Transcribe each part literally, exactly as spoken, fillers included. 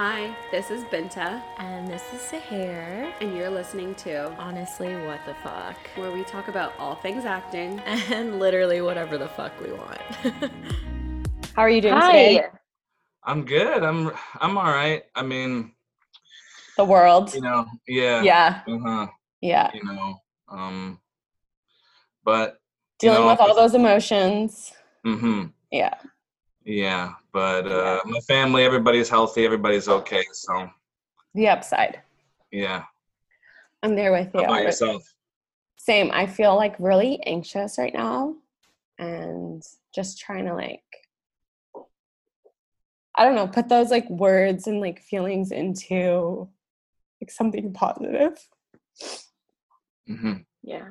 Hi, this is Binta. And this is Sahir. And you're listening to Honestly, What the Fuck? Where we talk about all things acting. And literally whatever the fuck we want. How are you doing Hi. today? I'm good. I'm I'm all right. I mean... The world. You know, yeah. Yeah. Uh-huh. Yeah. You know, um... But... Dealing you know, with all those emotions. Mm-hmm. Yeah. Yeah, but uh, my family, everybody's healthy, everybody's okay, so. The upside. Yeah. I'm there with you. How about yourself? Same. I feel like really anxious right now and just trying to like, I don't know, put those like words and like feelings into like something positive. Mm-hmm. Yeah.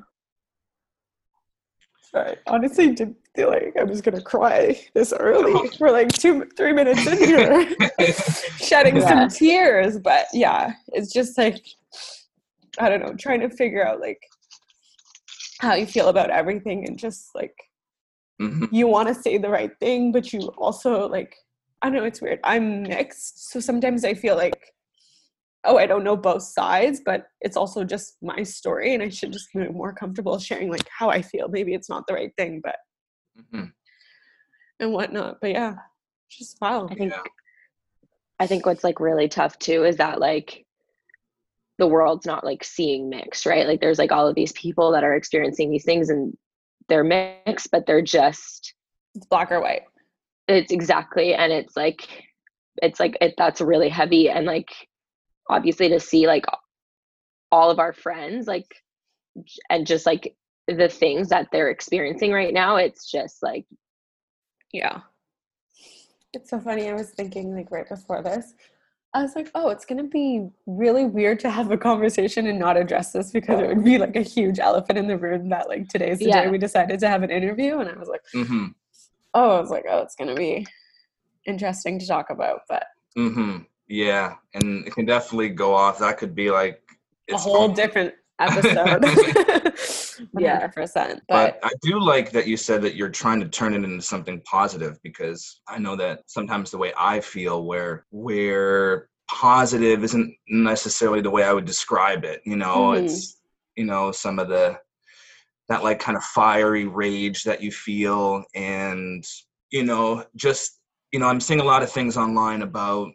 I honestly didn't feel like I was going to cry this early. We're like two, three minutes in here, shedding yeah. some tears. But yeah, it's just like, I don't know, trying to figure out like how you feel about everything. And just like, mm-hmm. you want to say the right thing, but you also like, I know it's weird. I'm mixed. So sometimes I feel like, oh, I don't know both sides, but it's also just my story and I should just be more comfortable sharing like how I feel. Maybe it's not the right thing, but mm-hmm. and whatnot. But yeah, just wow. I think, yeah. I think what's like really tough too is that like the world's not like seeing mixed, right? Like there's like all of these people that are experiencing these things and they're mixed, but they're just it's black or white. It's exactly. And it's like, it's like, it, that's really heavy. And like, obviously to see like all of our friends like and just like the things that they're experiencing right now, it's just like yeah it's so funny. I was thinking like right before this I was like, oh, it's gonna be really weird to have a conversation and not address this because it would be like a huge elephant in the room that like today's the yeah. day we decided to have an interview. And I was like mm-hmm. oh I was like oh it's gonna be interesting to talk about, but mm-hmm. yeah, and it can definitely go off. That could be like it's a whole fun. different episode. Yeah, one hundred percent. But I do like that you said that you're trying to turn it into something positive, because I know that sometimes the way I feel, where where positive isn't necessarily the way I would describe it. You know, mm-hmm. it's you know some of the that like kind of fiery rage that you feel, and you know just you know I'm seeing a lot of things online about.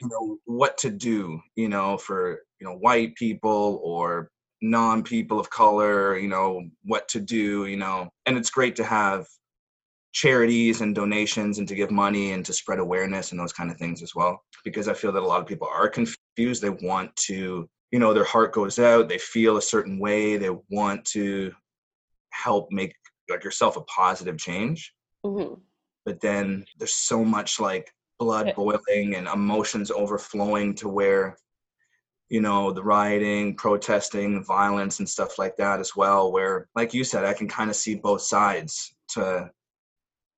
You know, what to do, you know, for, you know, white people or non-people of color, you know, what to do, you know. And it's great to have charities and donations and to give money and to spread awareness and those kind of things as well. Because I feel that a lot of people are confused. They want to, you know, their heart goes out. They feel a certain way. They want to help make, like, yourself a positive change. Mm-hmm. But then there's so much, like, blood boiling and emotions overflowing to where, you know, the rioting, protesting, violence and stuff like that as well, where, like you said, I can kind of see both sides to,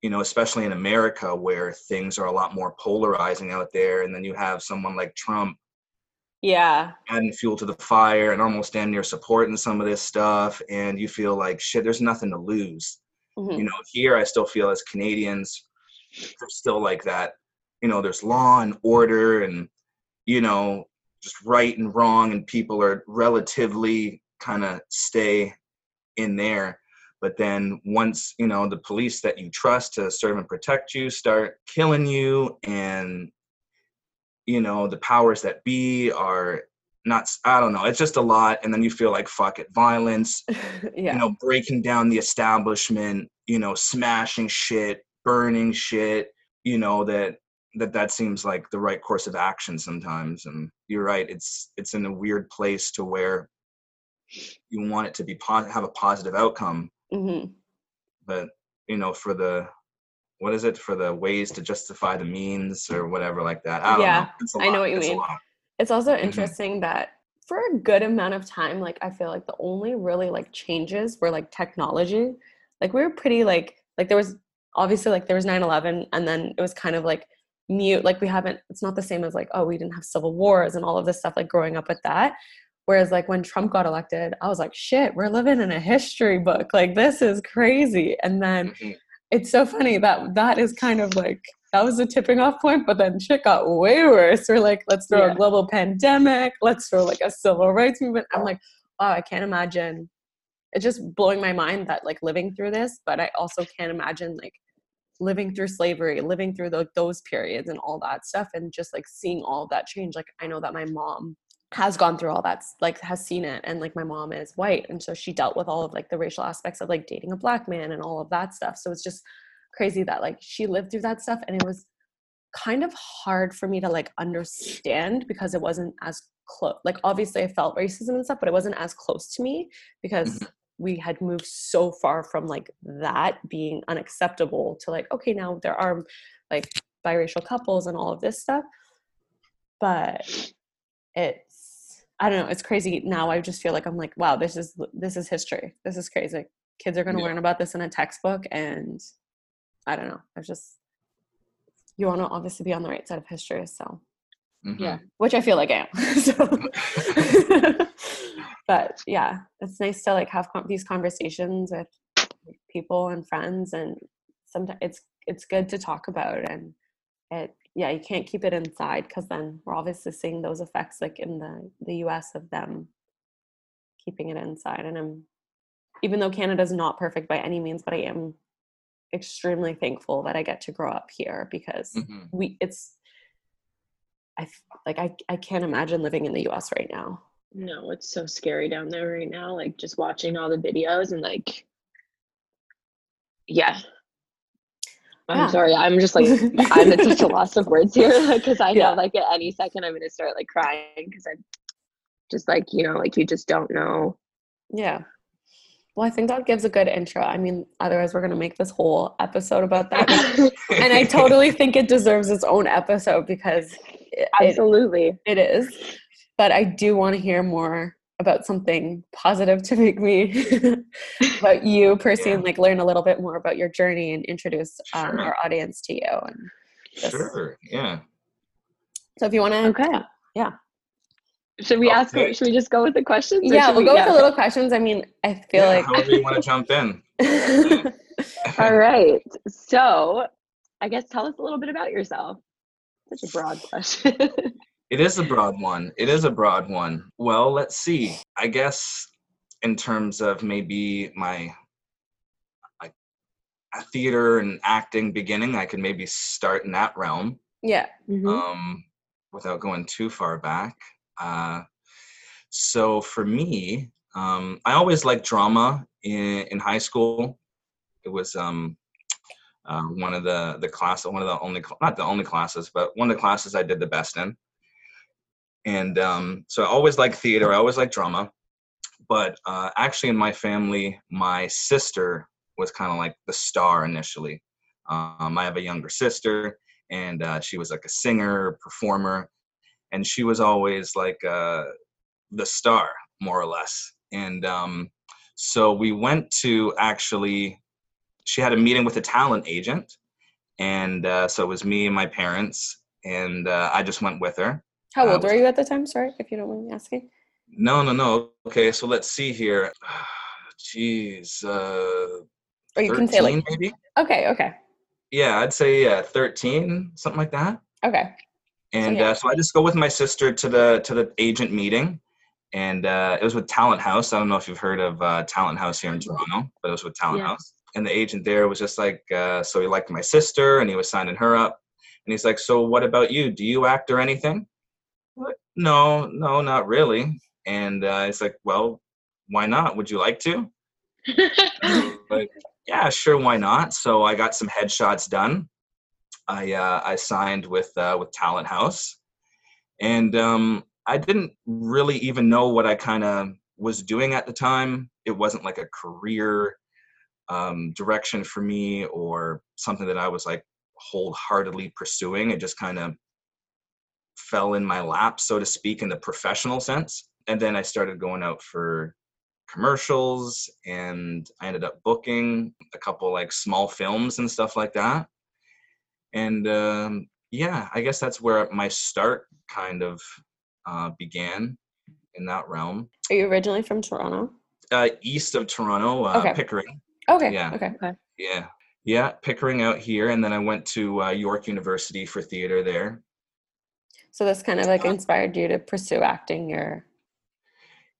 you know, especially in America where things are a lot more polarizing out there. And then you have someone like Trump yeah, adding fuel to the fire and almost damn near supporting some of this stuff. And you feel like, shit, there's nothing to lose. Mm-hmm. You know, here I still feel as Canadians, there's still like that. You know, there's law and order and, you know, just right and wrong, and people are relatively kind of stay in there. But then once, you know, the police that you trust to serve and protect you start killing you, and, you know, the powers that be are not, I don't know, it's just a lot. And then you feel like, fuck it, violence, yeah. you know, breaking down the establishment, you know, smashing shit, burning shit, you know, that. that that seems like the right course of action sometimes. And you're right, it's it's in a weird place to where you want it to be pos- have a positive outcome. Mm-hmm. But, you know, for the, what is it, for the ways to justify the means or whatever like that. I don't yeah, know. It's a lot. I know what you it's mean. It's also interesting mm-hmm. that for a good amount of time, like, I feel like the only really, like, changes were, like, technology. Like, we were pretty, like, like, there was, obviously, like, there was nine eleven, and then it was kind of, like, mute, like we haven't, it's not the same as like, oh, we didn't have civil wars and all of this stuff, like growing up with that. Whereas like when Trump got elected, I was like, shit, we're living in a history book. Like, this is crazy. And then mm-hmm. it's so funny that that is kind of like that was the tipping off point, but then shit got way worse. We're like, let's throw yeah. a global pandemic. Let's throw like a civil rights movement. I'm like, wow, I can't imagine. It's just blowing my mind that like living through this, but I also can't imagine like living through slavery, living through the, those periods and all that stuff. And just like seeing all that change. Like I know that my mom has gone through all that, like has seen it. And like my mom is white. And so she dealt with all of like the racial aspects of like dating a black man and all of that stuff. So it's just crazy that like she lived through that stuff. And it was kind of hard for me to like understand because it wasn't as close. Like obviously I felt racism and stuff, but it wasn't as close to me because mm-hmm. we had moved so far from like that being unacceptable to like, okay, now there are like biracial couples and all of this stuff. But it's, I don't know, it's crazy. Now I just feel like I'm like, wow, this is, this is history. This is crazy. Kids are going to yeah. learn about this in a textbook. And I don't know. I just, you want to obviously be on the right side of history. So mm-hmm. yeah, which I feel like I am. So. But yeah, it's nice to like have com- these conversations with people and friends, and sometimes it's it's good to talk about. And it yeah, you can't keep it inside because then we're obviously seeing those effects like in the the U S of them keeping it inside. And I'm, even though Canada's not perfect by any means, but I am extremely thankful that I get to grow up here because mm-hmm. we it's I like I I can't imagine living in the U S right now. No, it's so scary down there right now, like just watching all the videos and like yeah I'm yeah. sorry, I'm just like I'm at such a loss of words here because like, I yeah. know like at any second I'm gonna start like crying because I'm just like, you know, like you just don't know. Yeah, well I think that gives a good intro. I mean, otherwise we're gonna make this whole episode about that and I totally think it deserves its own episode because it, absolutely it, it is. But I do want to hear more about something positive to make me about you, Percy, yeah. and like learn a little bit more about your journey and introduce um, sure. our audience to you. And just... Sure. Yeah. So if you want to, okay. Yeah. Should we okay. ask? Should we just go with the questions? Yeah, we'll we, go yeah. with the little questions. I mean, I feel yeah, like. However you want to jump in. All right. So, I guess tell us a little bit about yourself. Such a broad question. It is a broad one. It is a broad one. Well, let's see. I guess in terms of maybe my like, theater and acting beginning, I could maybe start in that realm. Yeah. Mm-hmm. Um, without going too far back. Uh, so for me, um, I always liked drama in, in high school. It was um, uh, one of the the class, one of the only not the only classes, but one of the classes I did the best in. And um, so I always liked theater. I always liked drama. But uh, actually in my family, my sister was kind of like the star initially. Um, I have a younger sister, and uh, she was like a singer, performer. And she was always like uh, the star, more or less. And um, so we went to actually, she had a meeting with a talent agent. And uh, so it was me and my parents. And uh, I just went with her. How old uh, were you at the time? Sorry, if you don't mind me asking. No, no, no. Okay, so let's see here. Jeez. Uh, or you thirteen, can say like, maybe? Okay, okay. Yeah, I'd say uh, thirteen, something like that. Okay. And so, yeah. uh, so I just go with my sister to the to the agent meeting. And uh, it was with Talent House. I don't know if you've heard of uh, Talent House here in Toronto, but it was with Talent yeah. House. And the agent there was just like, uh, so he liked my sister and he was signing her up. And he's like, so what about you? Do you act or anything? No, no, not really. And uh, it's like, well, why not? Would you like to? Like, yeah, sure, why not? So I got some headshots done. I uh, I signed with uh, with Talent House, and um, I didn't really even know what I kind of was doing at the time. It wasn't like a career um, direction for me or something that I was like wholeheartedly pursuing. It just kind of fell in my lap, so to speak, in the professional sense. And then I started going out for commercials, and I ended up booking a couple like small films and stuff like that. And um, yeah, I guess that's where my start kind of uh, began in that realm. Are you originally from Toronto? Uh, east of Toronto, uh, okay. Pickering. Okay. Yeah. Okay. Okay. Yeah. Yeah, Pickering out here, and then I went to uh, York University for theater there. So this kind of like inspired you to pursue acting your...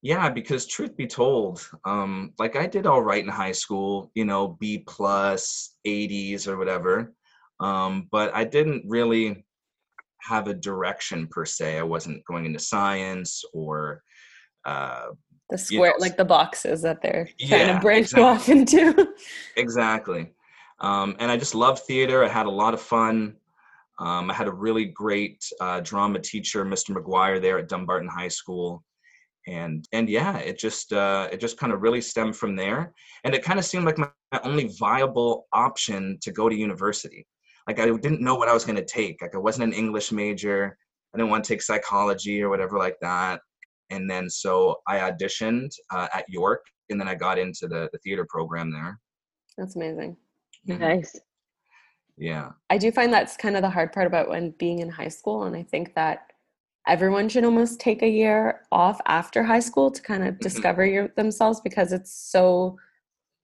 Yeah, because truth be told, um, like I did all right in high school, you know, B plus, eighties or whatever. Um, but I didn't really have a direction per se. I wasn't going into science or... Uh, the square, you know, like the boxes that they're trying yeah, to branch exactly. off into. Exactly. Um, and I just loved theater. I had a lot of fun. Um, I had a really great uh, drama teacher, Mister McGuire, there at Dumbarton High School. And and yeah, it just uh, it just kind of really stemmed from there. And it kind of seemed like my only viable option to go to university. Like I didn't know what I was going to take. Like I wasn't an English major. I didn't want to take psychology or whatever like that. And then so I auditioned uh, at York, and then I got into the, the theater program there. That's amazing. Mm-hmm. Nice. Yeah. I do find that's kind of the hard part about when being in high school. And I think that everyone should almost take a year off after high school to kind of discover your, themselves, because it's so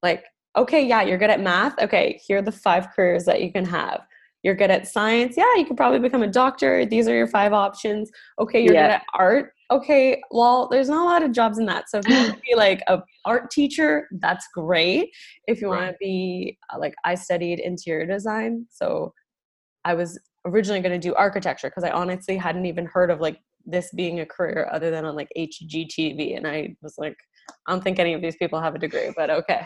like, okay, yeah, you're good at math. Okay, here are the five careers that you can have. You're good at science. Yeah, you could probably become a doctor. These are your five options. Okay, you're yeah. good at art. Okay, well, there's not a lot of jobs in that. So if you want to be like an art teacher, that's great. If you right. want to be like, I studied interior design. So I was originally going to do architecture because I honestly hadn't even heard of like this being a career other than on like H G T V. And I was like, I don't think any of these people have a degree, but okay.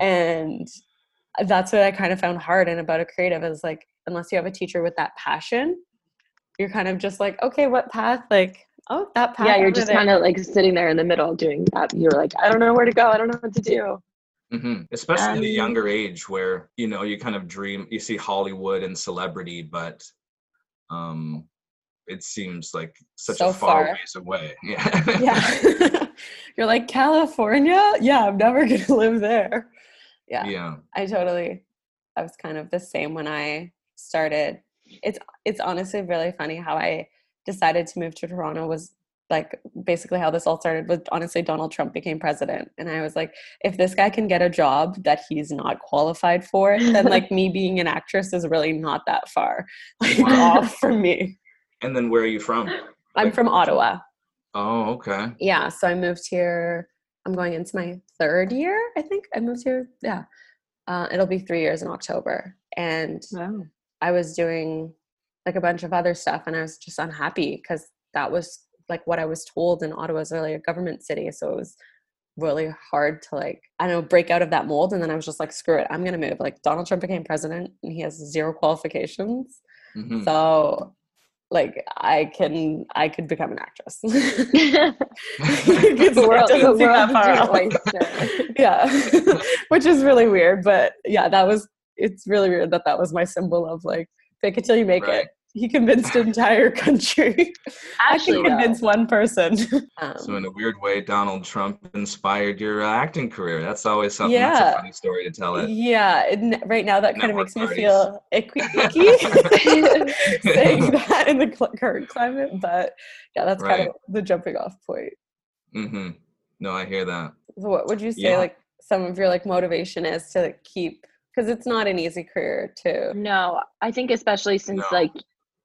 And that's what I kind of found hard and about a creative is like, unless you have a teacher with that passion, you're kind of just like, okay, what path? Like, oh, that path. Yeah, you're just kind of like sitting there in the middle doing that. You're like, I don't know where to go. I don't know what to do. Mm-hmm. Especially um, in the younger age where, you know, you kind of dream, you see Hollywood and celebrity, but um, it seems like such so a far, far ways away. Yeah. yeah. You're like, California? Yeah, I'm never going to live there. Yeah. Yeah. I totally, I was kind of the same when I started. It's It's honestly really funny how I decided to move to Toronto was like basically how this all started was honestly Donald Trump became president. And I was like, if this guy can get a job that he's not qualified for, then like me being an actress is really not that far like, wow. off from me. And then where are you from? I'm like, from Ottawa. Oh, okay. Yeah. So I moved here. I'm going into my third year. I think I moved here. Yeah. Uh, it'll be three years in October. And wow. I was doing like a bunch of other stuff. And I was just unhappy because that was like what I was told, in Ottawa's really a government city. So it was really hard to like, I don't know, break out of that mold. And then I was just like, screw it, I'm going to move. Like Donald Trump became president and he has zero qualifications. Mm-hmm. So like I can, I could become an actress. The world doesn't seem that far away. Yeah. Which is really weird, but yeah, that was, it's really weird that that was my symbol of like, fake it till you make right. it. He convinced the entire country. Actually, I can convince no. one person. Um, so in a weird way, Donald Trump inspired your uh, acting career. That's always something. Yeah. That's a funny story to tell it. Yeah. It, right now, that kind of makes parties. me feel icky, icky saying that in the cl- current climate. But yeah, that's right. kind of the jumping off point. Mm-hmm. No, I hear that. So what would you say yeah. like some of your like motivation is to like, keep, because it's not an easy career to. No, I think especially since no. like,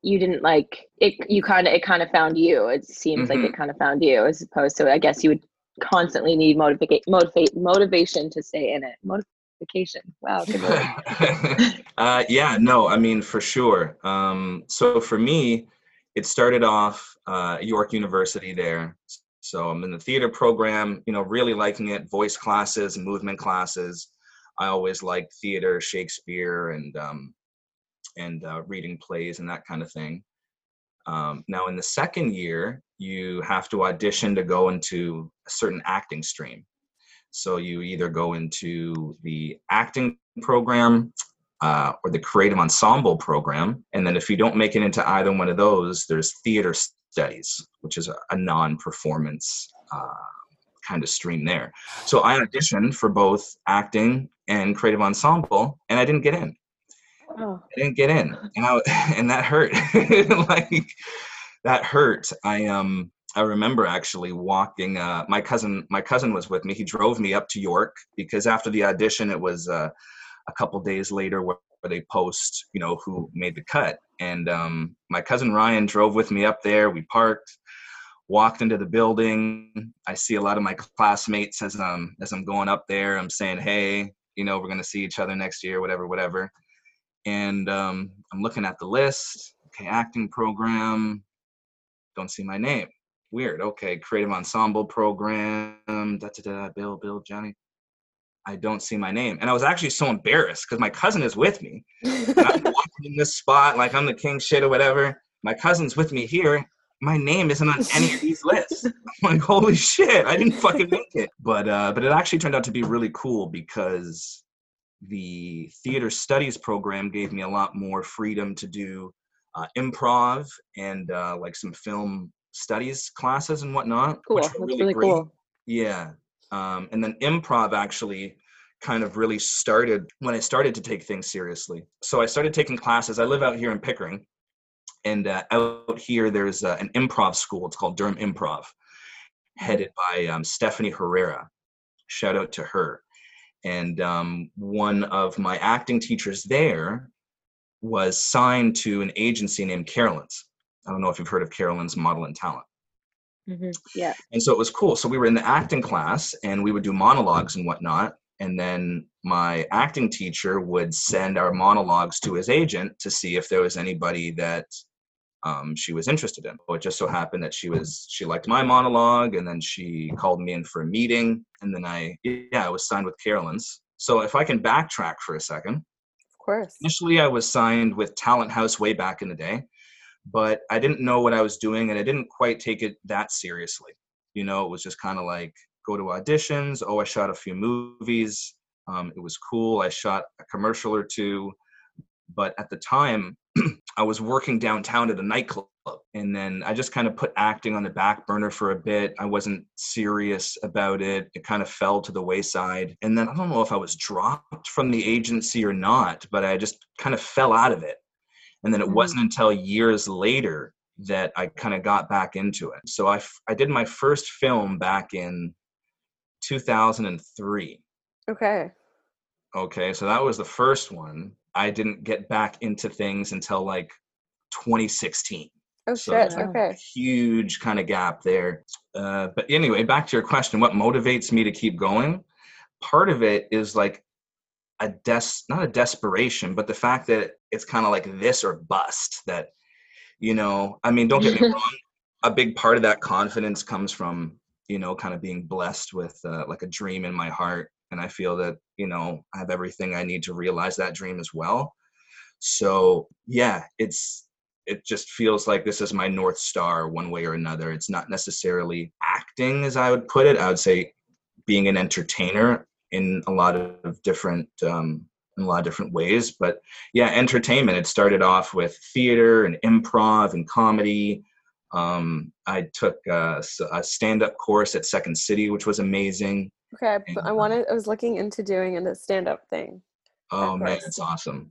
you didn't like it, you kind of, it kind of found you, it seems mm-hmm. like it kind of found you as opposed to, I guess you would constantly need motivate, motivate, motivation to stay in it. Motivation. Wow. Good word. uh, yeah, no, I mean, for sure. Um, so for me, it started off uh, York University there. So I'm in the theater program, you know, really liking it, voice classes, movement classes. I always liked theater, Shakespeare, and, um, and uh, reading plays and that kind of thing. Um, now in the second year, you have to audition to go into a certain acting stream. So you either go into the acting program uh, or the creative ensemble program. And then if you don't make it into either one of those, there's theater studies, which is a, a non-performance uh, kind of stream there. So I auditioned for both acting and creative ensemble, and I didn't get in. Oh. I didn't get in, and I, and that hurt. Like that hurt. I um I remember actually walking. Uh, my cousin, my cousin was with me. He drove me up to York because after the audition, it was uh, a couple days later where, where they post, you know, who made the cut. And um, my cousin Ryan drove with me up there. We parked, walked into the building. I see a lot of my classmates as um as I'm going up there. I'm saying, hey, you know, we're going to see each other next year, whatever, whatever. And um, I'm looking at the list. Okay, acting program. Don't see my name. Weird. Okay, creative ensemble program. Da da da. Bill, Bill, Johnny. I don't see my name. And I was actually so embarrassed because my cousin is with me. And I'm walking in this spot like I'm the king shit or whatever. My cousin's with me here. My name isn't on any of these lists. I'm like, holy shit, I didn't fucking make it. But uh, but it actually turned out to be really cool because the theater studies program gave me a lot more freedom to do uh, improv and uh, like some film studies classes and whatnot. Cool, which were that's really, really great. Cool. Yeah. Um, and then improv actually kind of really started when I started to take things seriously. So I started taking classes. I live out here in Pickering. And uh, out here, there's uh, an improv school. It's called Durham Improv, headed by um, Stephanie Herrera. Shout out to her. And um, one of my acting teachers there was signed to an agency named Carolyn's. I don't know if you've heard of Carolyn's Model and Talent. Mm-hmm. Yeah. And so it was cool. So we were in the acting class, and we would do monologues and whatnot. And then my acting teacher would send our monologues to his agent to see if there was anybody that um, she was interested in. It just so happened that she was she liked my monologue, and then she called me in for a meeting. And then I, yeah, I was signed with Carolyn's. So if I can backtrack for a second. Of course. Initially, I was signed with Talent House way back in the day, but I didn't know what I was doing, and I didn't quite take it that seriously. You know, it was just kind of like, go to auditions. Oh, I shot a few movies. Um, it was cool. I shot a commercial or two. But at the time, I was working downtown at a nightclub. And then I just kind of put acting on the back burner for a bit. I wasn't serious about it. It kind of fell to the wayside. And then I don't know if I was dropped from the agency or not, but I just kind of fell out of it. And then it wasn't until years later that I kind of got back into it. So I, f- I did my first film back in two thousand three. Okay. Okay, so that was the first one. I didn't get back into things until like twenty sixteen. Oh, so shit. Okay. Huge kind of gap there. Uh, but anyway, back to your question, what motivates me to keep going? Part of it is like a des not a desperation, but the fact that it's kind of like this or bust. That, you know, I mean, don't get me wrong. A big part of that confidence comes from, you know, kind of being blessed with uh, like a dream in my heart. And I feel that, you know, I have everything I need to realize that dream as well. So yeah, it's, it just feels like this is my North Star one way or another. It's not necessarily acting as I would put it. I would say being an entertainer in a lot of different, um, in a lot of different ways, but yeah, entertainment. It started off with theater and improv and comedy. Um, I took a, a stand-up course at Second City, which was amazing. Okay, and, I wanted. I was looking into doing a stand-up thing. Oh man, it's awesome!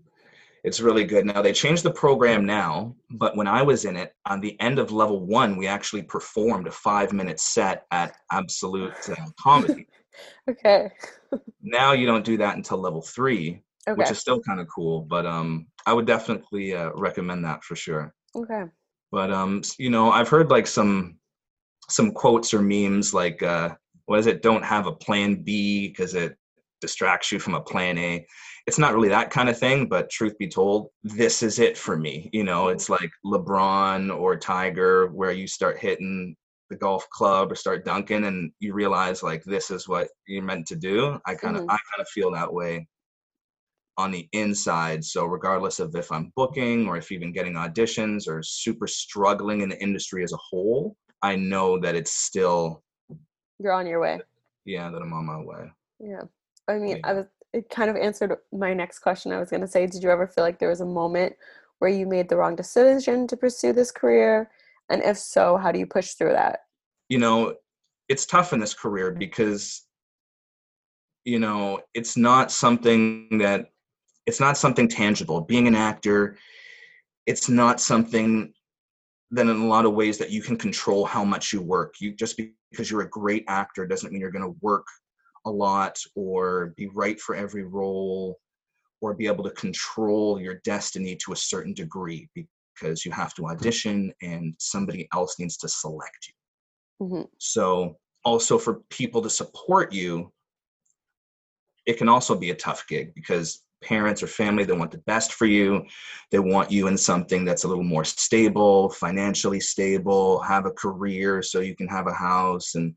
It's really good. Now they changed the program now, but when I was in it, on the end of level one, we actually performed a five-minute set at Absolute uh, Comedy. Okay. Now you don't do that until level three, okay. Which is still kind of cool. But um, I would definitely uh, recommend that for sure. Okay. But, um, you know, I've heard like some some quotes or memes like, uh, what is it? Don't have a plan B because it distracts you from a plan A. It's not really that kind of thing. But truth be told, this is it for me. You know, it's like LeBron or Tiger where you start hitting the golf club or start dunking and you realize like this is what you're meant to do. I kind of mm-hmm. I kind of feel that way on the inside. So regardless of if I'm booking or if even getting auditions or super struggling in the industry as a whole, I know that it's still. You're on your way. Yeah, that I'm on my way. Yeah. I mean, yeah. I was, it kind of answered my next question. I was going to say, did you ever feel like there was a moment where you made the wrong decision to pursue this career? And if so, how do you push through that? You know, it's tough in this career because, you know, it's not something that It's not something tangible. Being an actor, it's not something that in a lot of ways that you can control how much you work. You just because you're a great actor doesn't mean you're going to work a lot or be right for every role or be able to control your destiny to a certain degree, because you have to audition and somebody else needs to select you. Mm-hmm. So also for people to support you, it can also be a tough gig, because parents or family, they want the best for you. They want you in something that's a little more stable, financially stable, have a career so you can have a house and,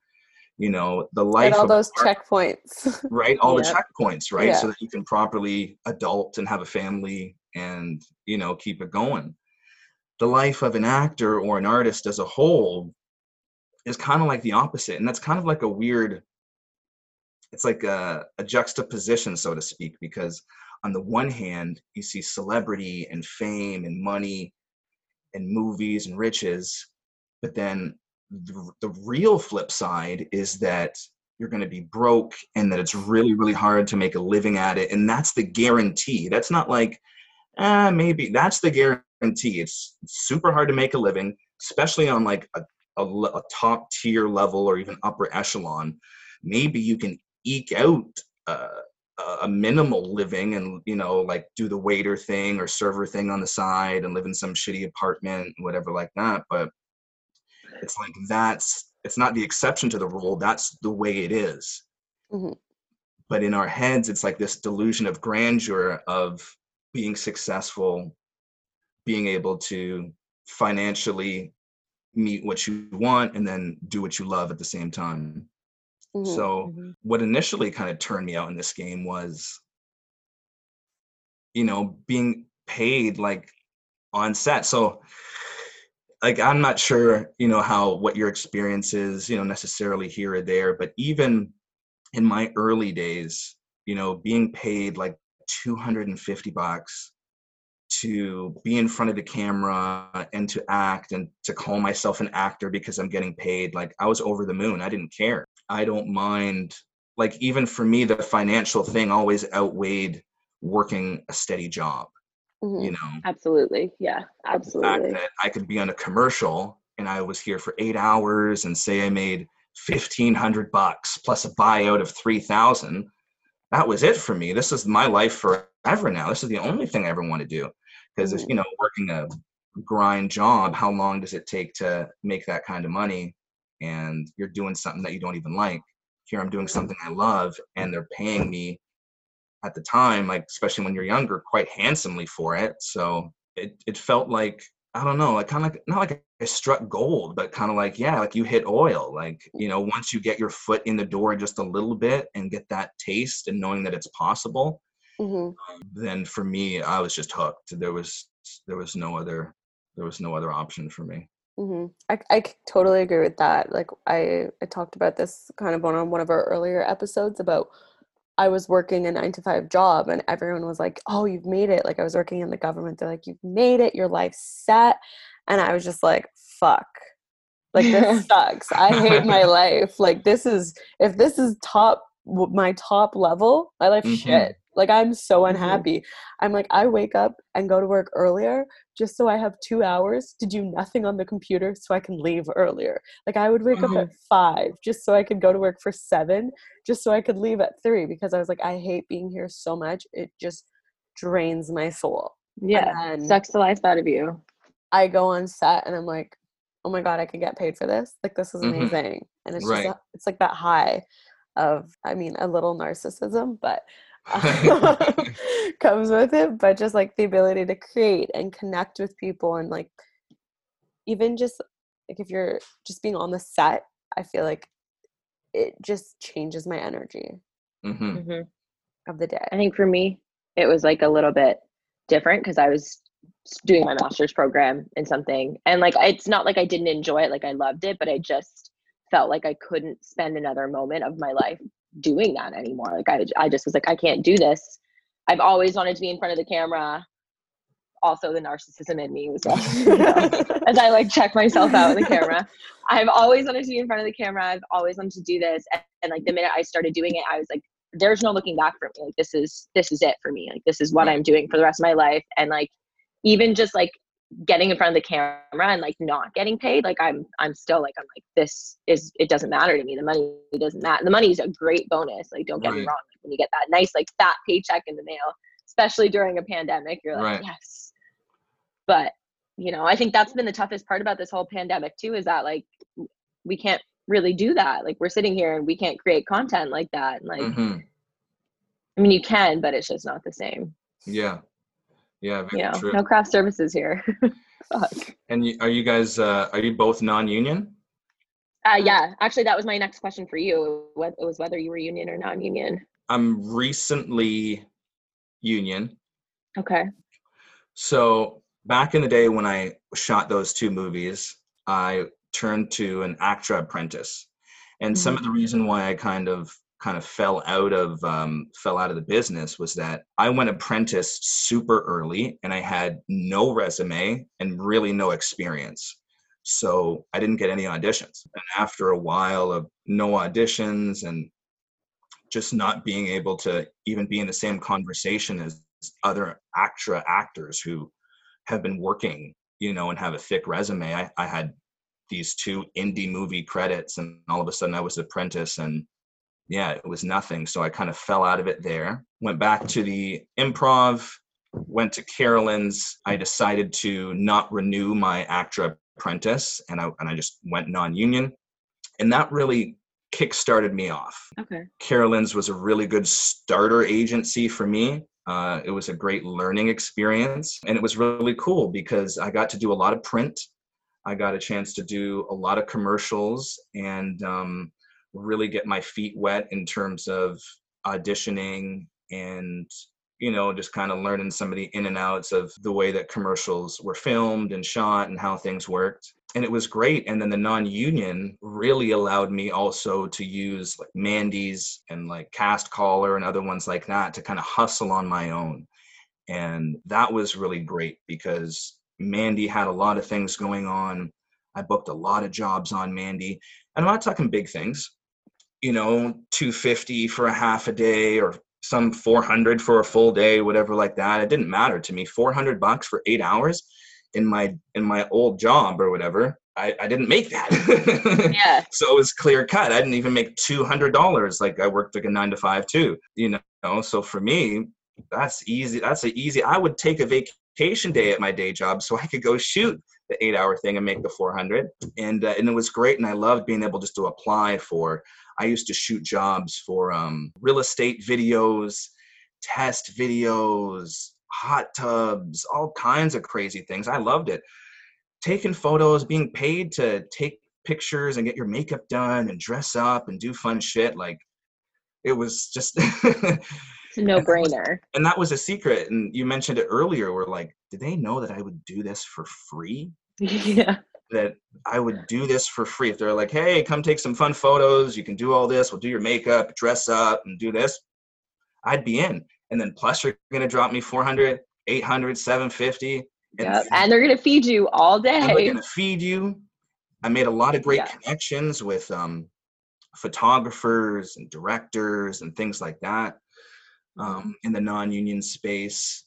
you know, the life. And all those art, checkpoints. Right? All yeah. the checkpoints, right? Yeah. So that you can properly adult and have a family and, you know, keep it going. The life of an actor or an artist as a whole is kind of like the opposite. And that's kind of like a weird, it's like a, a juxtaposition, so to speak, because on the one hand, you see celebrity and fame and money and movies and riches, but then the, the real flip side is that you're going to be broke and that it's really, really hard to make a living at it. And that's the guarantee. That's not like, ah, eh, maybe. That's the guarantee. It's super hard to make a living, especially on like a, a, a top tier level or even upper echelon. Maybe you can eke out uh, a minimal living and, you know, like do the waiter thing or server thing on the side and live in some shitty apartment, whatever like that. But it's like, that's, it's not the exception to the rule. That's the way it is. Mm-hmm. But in our heads, it's like this delusion of grandeur of being successful, being able to financially meet what you want and then do what you love at the same time. So mm-hmm. what initially kind of turned me out in this game was, you know, being paid like on set. So like, I'm not sure, you know, how, what your experience is, you know, necessarily here or there, but even in my early days, you know, being paid like two hundred fifty bucks to be in front of the camera and to act and to call myself an actor because I'm getting paid, like I was over the moon. I didn't care. I don't mind, like, even for me, the financial thing always outweighed working a steady job, mm-hmm. you know? Absolutely. Yeah, absolutely. The fact that I could be on a commercial and I was here for eight hours and say I made fifteen hundred bucks plus a buyout of three thousand. That was it for me. This is my life forever now. This is the only thing I ever want to do. Because mm-hmm. if, you know, working a grind job, how long does it take to make that kind of money? And you're doing something that you don't even like. Here I'm doing something I love and they're paying me at the time, like, especially when you're younger, quite handsomely for it. So it, it felt like, I don't know, like kind of like, not like I struck gold, but kind of like, yeah, like you hit oil. Like, you know, once you get your foot in the door just a little bit and get that taste and knowing that it's possible, mm-hmm. um, then for me, I was just hooked. There was, there was no other, there was no other option for me. Mm-hmm. I, I totally agree with that. Like I, I talked about this kind of on one of our earlier episodes about I was working a nine to five job and everyone was like, oh, you've made it. Like I was working in the government. They're like, you've made it. Your life's set. And I was just like, fuck, like this sucks. I hate my life. Like this is, if this is top, my top level, my life mm-hmm. shit. Like I'm so unhappy. Mm-hmm. I'm like, I wake up and go to work earlier just so I have two hours to do nothing on the computer so I can leave earlier. Like I would wake mm-hmm. up at five just so I could go to work for seven, just so I could leave at three because I was like, I hate being here so much. It just drains my soul. Yeah. Sucks the life out of you. I go on set and I'm like, oh my God, I can get paid for this. Like this is amazing. Mm-hmm. And it's right. just, it's like that high of, I mean, a little narcissism, but um, comes with it, but just like the ability to create and connect with people and like even just like if you're just being on the set, I feel like it just changes my energy mm-hmm. Mm-hmm. of the day. I think for me it was like a little bit different because I was doing my master's program in something and like it's not like I didn't enjoy it, like I loved it, but I just felt like I couldn't spend another moment of my life doing that anymore. Like I, I just was like, I can't do this. I've always wanted to be in front of the camera. Also the narcissism in me was like, you know, as I like check myself out in the camera, I've always wanted to be in front of the camera. I've always wanted to do this. And, and like the minute I started doing it, I was like, there's no looking back for me. Like this is, this is it for me. Like this is what I'm doing for the rest of my life. And like, even just like getting in front of the camera and like not getting paid, like I'm I'm still like I'm like this is, it doesn't matter to me. The money doesn't matter. The money is a great bonus, like don't get right. me wrong, like when you get that nice like fat paycheck in the mail, especially during a pandemic, you're like, right. yes. But, you know, I think that's been the toughest part about this whole pandemic too, is that like, we can't really do that. Like, we're sitting here and we can't create content like that. And like, mm-hmm. I mean, you can, but it's just not the same. Yeah. Yeah. Very you know, true. No craft services here. Fuck. And you, are you guys, uh, are you both non-union? Uh, yeah. Actually, that was my next question for you. It was whether you were union or non-union. I'm recently union. Okay. So back in the day when I shot those two movies, I turned to an ACTRA apprentice. And mm-hmm. some of the reason why I kind of kind of fell out of um, fell out of the business was that I went apprentice super early and I had no resume and really no experience. So I didn't get any auditions. And after a while of no auditions and just not being able to even be in the same conversation as other ACTRA actors who have been working, you know, and have a thick resume, I, I had these two indie movie credits and all of a sudden I was an apprentice and yeah, it was nothing. So I kind of fell out of it there, went back to the improv, went to Carolyn's. I decided to not renew my ACTRA apprentice and I, and I just went non-union, and that really kick-started me off. Okay. Carolyn's was a really good starter agency for me. Uh, it was a great learning experience and it was really cool because I got to do a lot of print. I got a chance to do a lot of commercials and um, really get my feet wet in terms of auditioning and, you know, just kind of learning some of the in and outs of the way that commercials were filmed and shot and how things worked. And it was great. And then the non-union really allowed me also to use like Mandy's and like Cast Caller and other ones like that to kind of hustle on my own. And that was really great because Mandy had a lot of things going on. I booked a lot of jobs on Mandy, and I'm not talking big things, you know, two hundred fifty for a half a day or some four hundred for a full day, whatever like that. It didn't matter to me. four hundred bucks for eight hours in my, in my old job or whatever. I, I didn't make that. Yeah. So it was clear cut. I didn't even make two hundred dollars. Like I worked like a nine to five too, you know? So for me, that's easy. That's an easy, I would take a vacation. vacation day at my day job so I could go shoot the eight hour thing and make the four hundred. And, uh, and it was great. And I loved being able just to apply for, I used to shoot jobs for um, real estate videos, test videos, hot tubs, all kinds of crazy things. I loved it. Taking photos, being paid to take pictures and get your makeup done and dress up and do fun shit. Like it was just no-brainer. And that was a secret. And you mentioned it earlier. We're like, did they know that I would do this for free? Yeah. That I would do this for free. If they're like, hey, come take some fun photos. You can do all this. We'll do your makeup, dress up, and do this. I'd be in. And then plus you're going to drop me four hundred, eight hundred, seven fifty. And, yep. and they're going to feed you all day. And they're going to feed you. I made a lot of great yeah. connections with um, photographers and directors and things like that. Um, in the non-union space.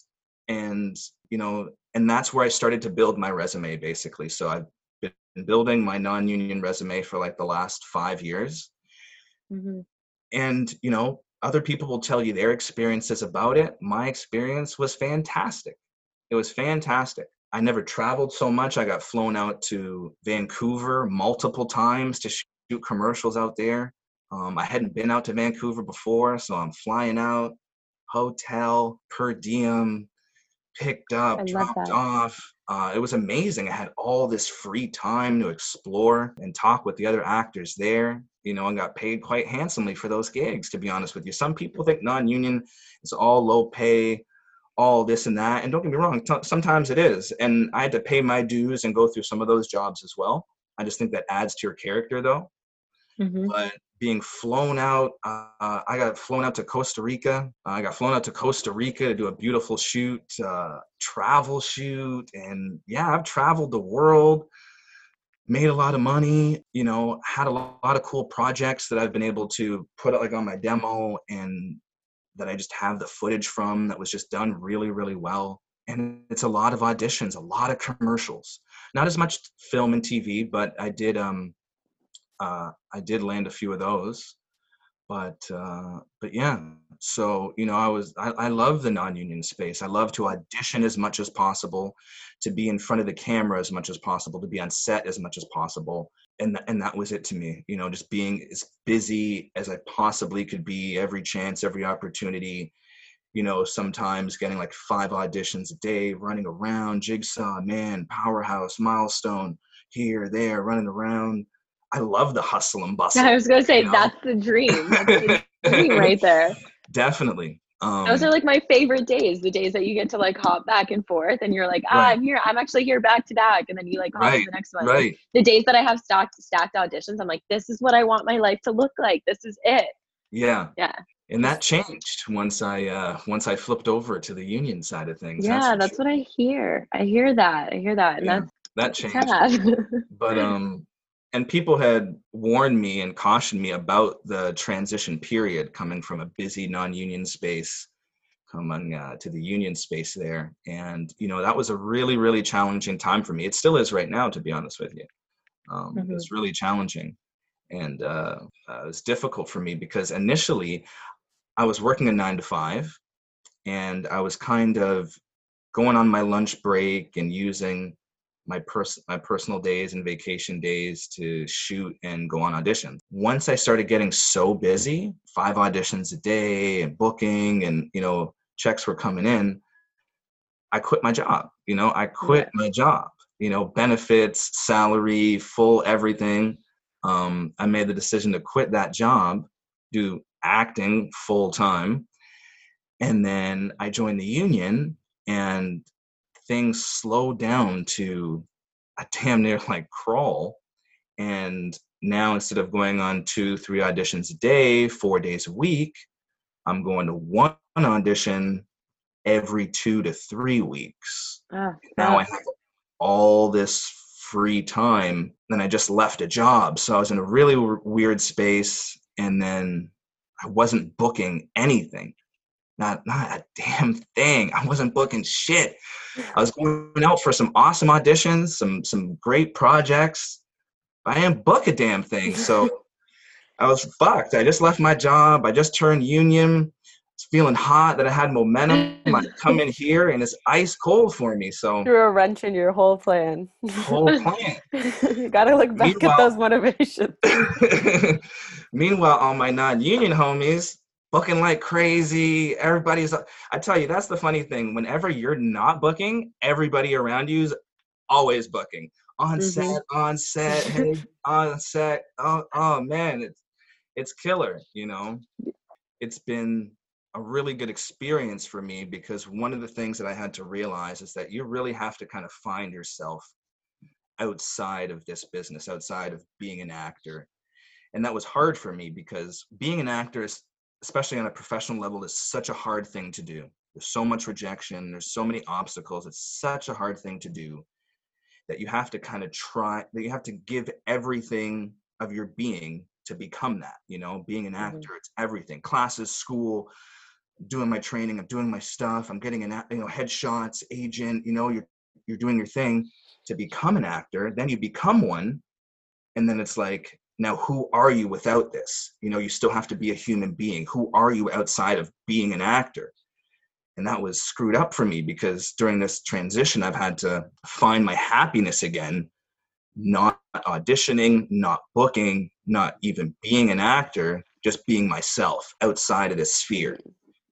And, you know, and that's where I started to build my resume basically. So I've been building my non-union resume for like the last five years. Mm-hmm. And, you know, other people will tell you their experiences about it. My experience was fantastic. It was fantastic. I never traveled so much. I got flown out to Vancouver multiple times to shoot commercials out there. Um, I hadn't been out to Vancouver before, so I'm flying out. Hotel, per diem, picked up, dropped off. Uh, it was amazing. I had all this free time to explore and talk with the other actors there, you know, and got paid quite handsomely for those gigs, to be honest with you. Some people think non-union is all low pay, all this and that. And don't get me wrong, t- sometimes it is. And I had to pay my dues and go through some of those jobs as well. I just think that adds to your character though. Mm-hmm. But being flown out, uh, I got flown out to Costa Rica. Uh, I got flown out to Costa Rica to do a beautiful shoot, uh, travel shoot. And yeah, I've traveled the world, made a lot of money, you know, had a lot of cool projects that I've been able to put like on my demo and that I just have the footage from that was just done really, really well. And it's a lot of auditions, a lot of commercials, not as much film and T V, but I did, um, Uh, I did land a few of those. But uh, but yeah, so, you know, I was I, I love the non-union space. I love to audition as much as possible, to be in front of the camera as much as possible, to be on set as much as possible. And, th- and that was it to me, you know, just being as busy as I possibly could be, every chance, every opportunity, you know, sometimes getting like five auditions a day, running around, Jigsaw Man, Powerhouse, Milestone, here, there, running around. I love the hustle and bustle. I was going to say, you know? That's the dream. That's the dream right there. Definitely. Um, Those are like my favorite days, the days that you get to like hop back and forth and you're like, ah, right. I'm here. I'm actually here back to back. And then you like hop right, to the next one. Right. The days that I have stacked, stacked auditions, I'm like, this is what I want my life to look like. This is it. Yeah. Yeah. And that changed once I uh, once I flipped over to the union side of things. Yeah, that's, that's what I hear. I hear that. I hear that. And yeah, that's, that changed. But um. And people had warned me and cautioned me about the transition period, coming from a busy non-union space, coming uh, to the union space there. And, you know, that was a really, really challenging time for me. It still is right now, to be honest with you. Um, mm-hmm. It was really challenging. And uh, uh, it was difficult for me because initially I was working a nine to five and I was kind of going on my lunch break and using my pers- my personal days and vacation days to shoot and go on auditions. Once I started getting so busy, five auditions a day and booking and, you know, checks were coming in, I quit my job, you know, I quit my job, you know, benefits, salary, full everything. Um, I made the decision to quit that job, do acting full time. And then I joined the union and things slowed down to a damn near like crawl. And now instead of going on two, three auditions a day, four days a week, I'm going to one audition every two to three weeks. Oh, now I have all this free time. Then I just left a job. So I was in a really w- weird space. And then I wasn't booking anything. Not not a damn thing. I wasn't booking shit. I was going out for some awesome auditions, some some great projects. I didn't book a damn thing. So I was fucked. I just left my job. I just turned union. It's feeling hot that I had momentum. I come in here and it's ice cold for me. So threw a wrench in your whole plan. Whole plan. You gotta look back meanwhile, at those motivations. Meanwhile, all my non-union homies booking like crazy. Everybody's, I tell you, that's the funny thing. Whenever you're not booking, everybody around you's always booking. On mm-hmm. set, on set, hey, on set. Oh, oh man, it's it's killer, you know. It's been a really good experience for me because one of the things that I had to realize is that you really have to kind of find yourself outside of this business, outside of being an actor. And that was hard for me because being an actor is, especially on a professional level, is such a hard thing to do. There's so much rejection. There's so many obstacles. It's such a hard thing to do that you have to kind of try, that you have to give everything of your being to become that, you know, being an actor, mm-hmm. it's everything. Classes, school, doing my training, I'm doing my stuff. I'm getting an, you know, headshots, agent, you know, you're, you're doing your thing to become an actor. Then you become one. And then it's like, now, who are you without this? You know, you still have to be a human being. Who are you outside of being an actor? And that was screwed up for me because during this transition, I've had to find my happiness again, not auditioning, not booking, not even being an actor, just being myself outside of this sphere.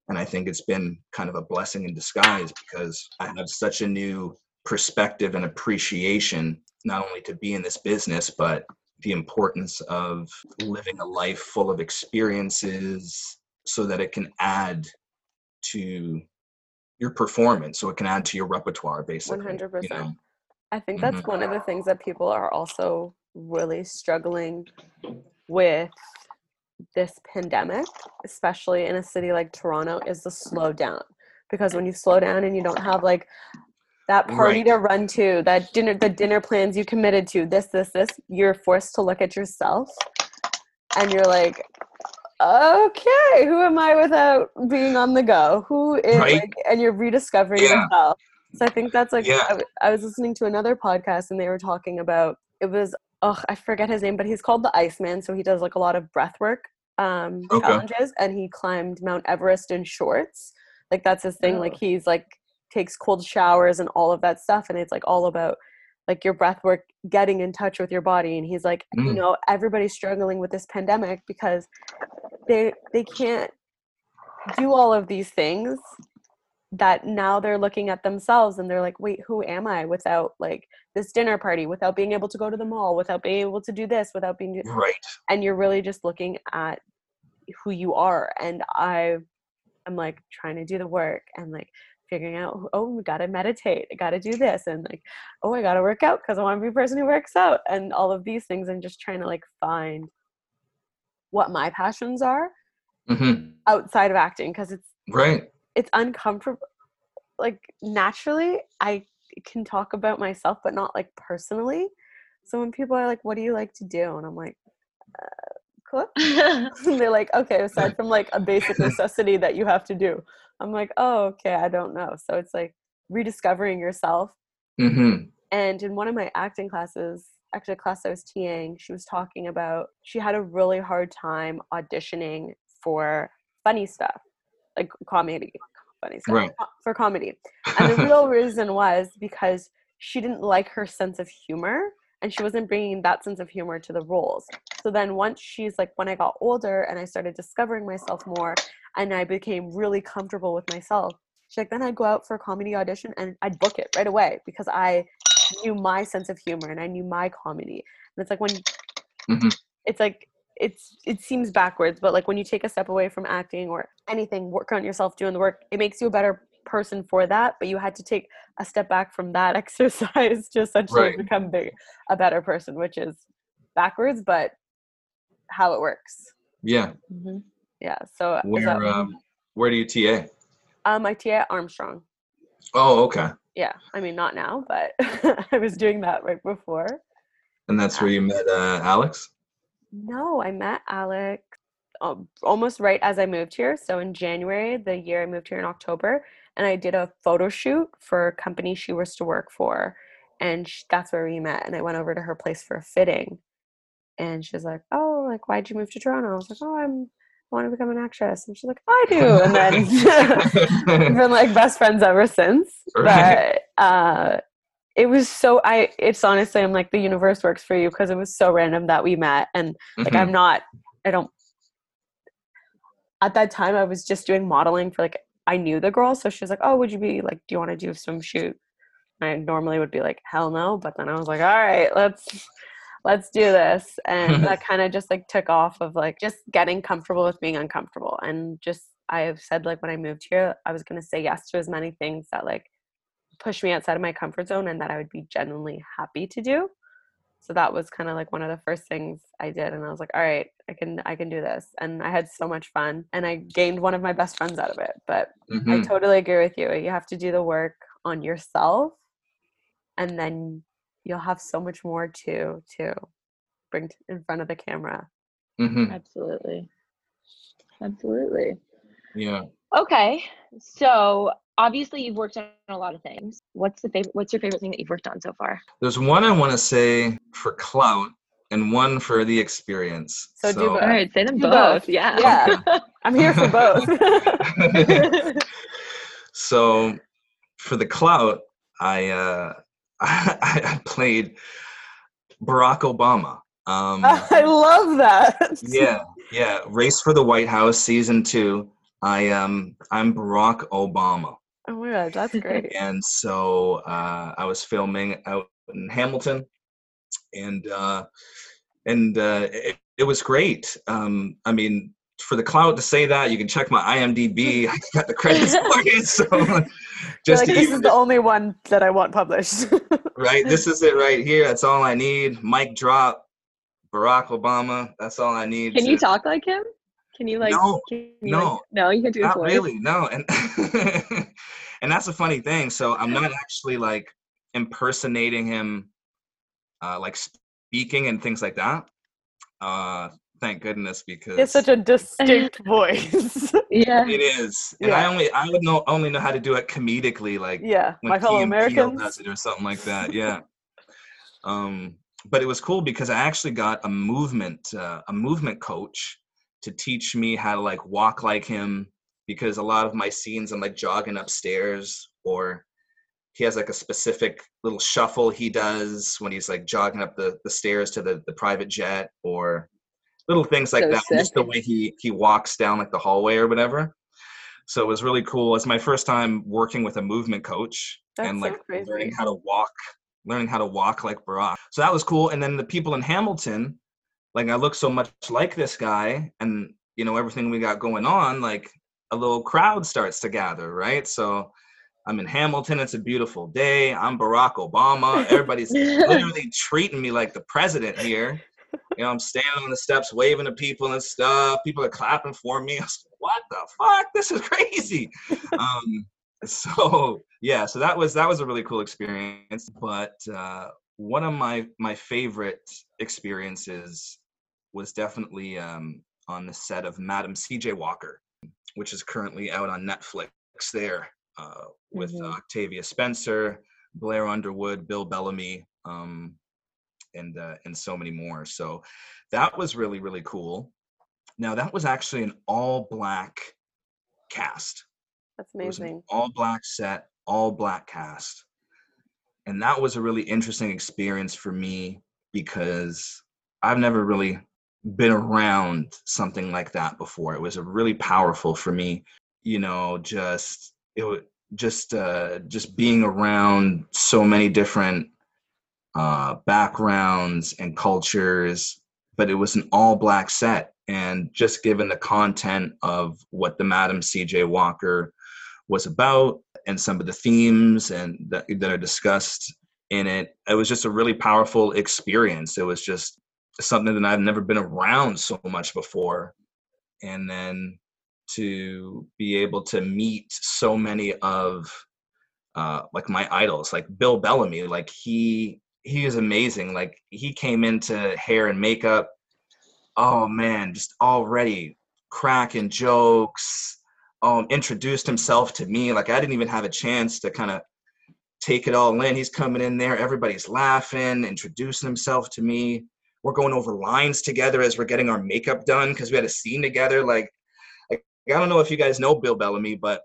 And I think it's been kind of a blessing in disguise because I have such a new perspective and appreciation, not only to be in this business, but the importance of living a life full of experiences so that it can add to your performance, so it can add to your repertoire, basically. one hundred percent. You know? I think that's mm-hmm. one of the things that people are also really struggling with this pandemic, especially in a city like Toronto, is the slow down. Because when you slow down and you don't have like that party right. to run to, that dinner, the dinner plans you committed to, this, this, this, you're forced to look at yourself and you're like, okay, who am I without being on the go? Who is, right. like, and you're rediscovering yeah. yourself. So I think that's like, yeah. I, I was listening to another podcast and they were talking about, it was, oh, I forget his name, but he's called the Iceman. So he does like a lot of breath work um, okay. challenges, and he climbed Mount Everest in shorts. Like, that's his thing. Oh. Like, he's like takes cold showers and all of that stuff, and it's like all about like your breath work, getting in touch with your body. And he's like, mm. you know, everybody's struggling with this pandemic because they they can't do all of these things, that now they're looking at themselves and they're like, wait, who am I without like this dinner party, without being able to go to the mall, without being able to do this, without being right. And you're really just looking at who you are. And I I'm like trying to do the work and like figuring out, oh, we got to meditate. I got to do this. And like, oh, I got to work out because I want to be a person who works out and all of these things. And just trying to like find what my passions are mm-hmm. outside of acting. Cause it's right. It's uncomfortable. Like naturally I can talk about myself, but not like personally. So when people are like, what do you like to do? And I'm like, uh, cook. And they're like, okay, aside from like a basic necessity that you have to do. I'm like, oh, okay, I don't know. So it's like rediscovering yourself. Mm-hmm. And in one of my acting classes, actually a class I was TAing, she was talking about, she had a really hard time auditioning for funny stuff, like comedy, funny stuff, right. for comedy. And the real reason was because she didn't like her sense of humor and she wasn't bringing that sense of humor to the roles. So then once she's like, when I got older and I started discovering myself more and I became really comfortable with myself, she's like, then I'd go out for a comedy audition and I'd book it right away because I knew my sense of humor and I knew my comedy. And it's like when mm-hmm. it's like, it's it seems backwards, but like when you take a step away from acting or anything, work on yourself, doing the work, it makes you a better person for that. But you had to take a step back from that exercise to essentially right. become big, a better person, which is backwards, but how it works. Yeah. Mm-hmm. Yeah. So where that, um, where do you T A? Um, I T A at Armstrong. Oh, okay. Yeah. I mean, not now, but I was doing that right before. And that's where you met uh, Alex? No, I met Alex um, almost right as I moved here. So in January, the year I moved here in October, and I did a photo shoot for a company she was to work for. And she, that's where we met. And I went over to her place for a fitting. And she's like, oh, like, why'd you move to Toronto? I was like, oh, I'm, I want to become an actress. And she's like, I do. And then we've been like best friends ever since. Right. But uh, it was so, I, it's honestly, I'm like, the universe works for you because it was so random that we met. And like, mm-hmm. I'm not, I don't, at that time I was just doing modeling for like, I knew the girl. So she was like, oh, would you be like, do you want to do some shoot? And I normally would be like, hell no. But then I was like, all right, let's, let's do this. And that kind of just like took off of like, just getting comfortable with being uncomfortable. And just, I have said like, when I moved here, I was going to say yes to as many things that like, push me outside of my comfort zone and that I would be genuinely happy to do. So that was kind of like one of the first things I did. And I was like, all right, I can, I can do this. And I had so much fun and I gained one of my best friends out of it, but mm-hmm. I totally agree with you. You have to do the work on yourself and then you'll have so much more to, to bring in front of the camera. Mm-hmm. Absolutely. Absolutely. Yeah. Okay. So obviously, you've worked on a lot of things. What's the favorite? What's your favorite thing that you've worked on so far? There's one I want to say for clout and one for the experience. So, so do both. All right, say them both. both. Yeah, yeah. Okay. I'm here for both. So, for the clout, I uh, I, I played Barack Obama. Um, I love that. Yeah, yeah. Race for the White House, season two. I um I'm Barack Obama. Oh my God, that's great. And so uh, I was filming out in Hamilton, and uh, and uh, it, it was great. Um, I mean, for the clout to say that, you can check my I M D B. I got the credits for it. So just like, this is the only one that I want published. Right, this is it right here. That's all I need. Mic drop. Barack Obama. That's all I need. Can to- you talk like him? Can you like, no, can you no, like, no, you can do it not really, no. And, and that's a funny thing. So I'm not actually like impersonating him, uh, like speaking and things like that. Uh, thank goodness, because it's such a distinct voice. Yeah, it is. And yeah. I only, I would know, only know how to do it comedically. Like yeah, when My Fellow Americans does it or something like that. Yeah. um, but it was cool because I actually got a movement, uh, a movement coach to teach me how to like walk like him, because a lot of my scenes I'm like jogging upstairs, or he has like a specific little shuffle he does when he's like jogging up the, the stairs to the, the private jet, or little things like so that, sick. Just the way he, he walks down like the hallway or whatever. So it was really cool. It's my first time working with a movement coach. That's and like so learning how to walk, learning how to walk like Barack. So that was cool. And then the people in Hamilton, like I look so much like this guy, and you know, everything we got going on, like a little crowd starts to gather, right? So I'm in Hamilton, it's a beautiful day. I'm Barack Obama. Everybody's literally treating me like the president here. You know, I'm standing on the steps, waving to people and stuff. People are clapping for me. I was like, what the fuck? This is crazy. Um, so yeah, so that was that was a really cool experience. But uh, one of my my favorite experiences was definitely um, on the set of Madam C J. Walker, which is currently out on Netflix. There uh, with mm-hmm. Octavia Spencer, Blair Underwood, Bill Bellamy. Um, and uh, and so many more. So that was really, really cool. Now that was actually an all black cast. That's amazing. It was an all black set, all black cast. And that was a really interesting experience for me, because I've never really been around something like that before. It was really powerful for me, you know, just, it just, uh, just being around so many different Uh, backgrounds and cultures, but it was an all-black set. And just given the content of what the Madam C J. Walker was about and some of the themes and that, that are discussed in it, it was just a really powerful experience. It was just something that I've never been around so much before. And then to be able to meet so many of uh, like my idols, like Bill Bellamy, like he... He is amazing. Like he came into hair and makeup. Oh man, just already cracking jokes. Um, introduced himself to me. Like I didn't even have a chance to kind of take it all in. He's coming in there. Everybody's laughing, introducing himself to me. We're going over lines together as we're getting our makeup done because we had a scene together. Like, like I don't know if you guys know Bill Bellamy, but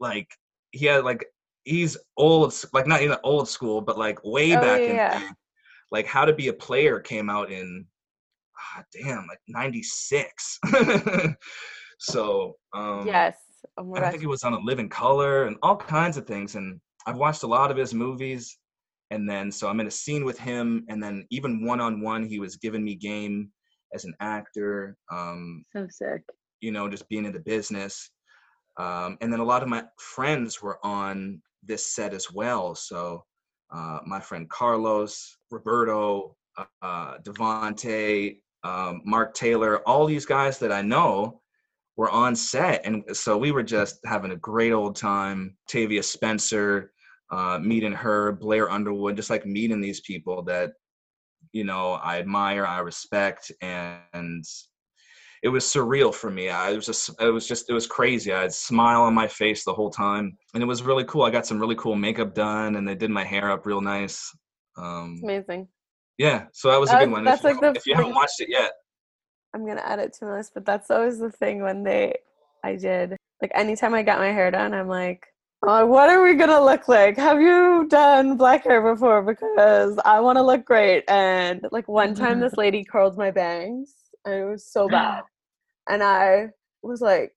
like he had like. He's old, like not even old school, but like way oh, back yeah. in, like How to Be a Player came out in, ah, damn, like ninety-six. So, um, yes, oh my I gosh. think he was on A Living Color and all kinds of things. And I've watched a lot of his movies. And then, so I'm in a scene with him. And then even one-on-one, he was giving me game as an actor. Um, so sick. You know, just being in the business. Um, and then a lot of my friends were on this set as well. So uh, my friend Carlos, Roberto, uh, uh, Devontae, um, Mark Taylor, all these guys that I know were on set. And so we were just having a great old time. Octavia Spencer, uh, meeting her, Blair Underwood, just like meeting these people that, you know, I admire, I respect, and it was surreal for me. I was just, it was just, it was crazy. I had a smile on my face the whole time, and it was really cool. I got some really cool makeup done, and they did my hair up real nice. Um, Amazing. Yeah, so that was that, a good one. That's if, like you the if you haven't watched it yet, I'm gonna add it to my list. But that's always the thing when they, I did like anytime I got my hair done, I'm like, oh, what are we gonna look like? Have you done black hair before? Because I want to look great. And like one time, this lady curled my bangs. And it was so bad. And I was like,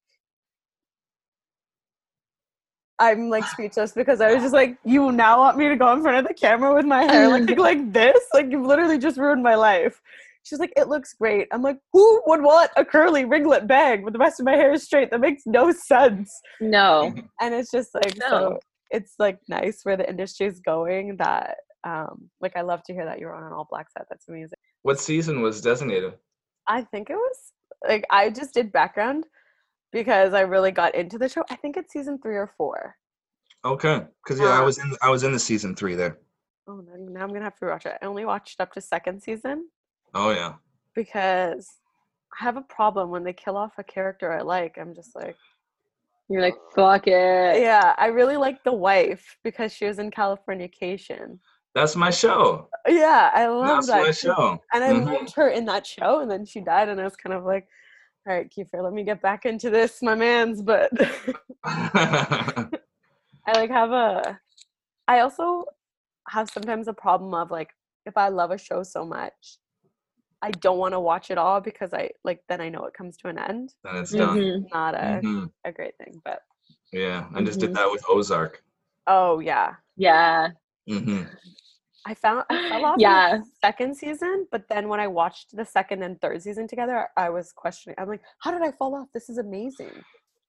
I'm like speechless because I was just like, you now want me to go in front of the camera with my hair looking like this? Like you literally just ruined my life. She's like, it looks great. I'm like, who would want a curly ringlet bang when the rest of my hair is straight? That makes no sense. No. And it's just like, no. So it's like nice where the industry is going that, um, like I love to hear that you're on an all black set. That's amazing. What season was designated? I think it was, like, I just did background because I really got into the show. I think it's season three or four. Okay. Because, yeah, um, I was in I was in the season three there. Oh, no, now I'm going to have to watch it. I only watched up to second season. Oh, yeah. Because I have a problem when they kill off a character I like. I'm just like. You're like, fuck it. Yeah. I really like the wife because she was in Californication. That's my show. Yeah, I love That's that. That's my show. And I mm-hmm. loved her in that show, and then she died, and I was kind of like, All right, Kiefer, let me get back into this, my man's, but I like have a, I also have sometimes a problem of like, if I love a show so much, I don't want to watch it all because I like, then I know it comes to an end. Then it's done. Mm-hmm. Not a, mm-hmm. a great thing, but. Yeah. I just mm-hmm. did that with Ozark. Oh yeah. Yeah. Mm-hmm. I found I fell off yeah. the second season, but then when I watched the second and third season together, I was questioning. I'm like, how did I fall off? This is amazing.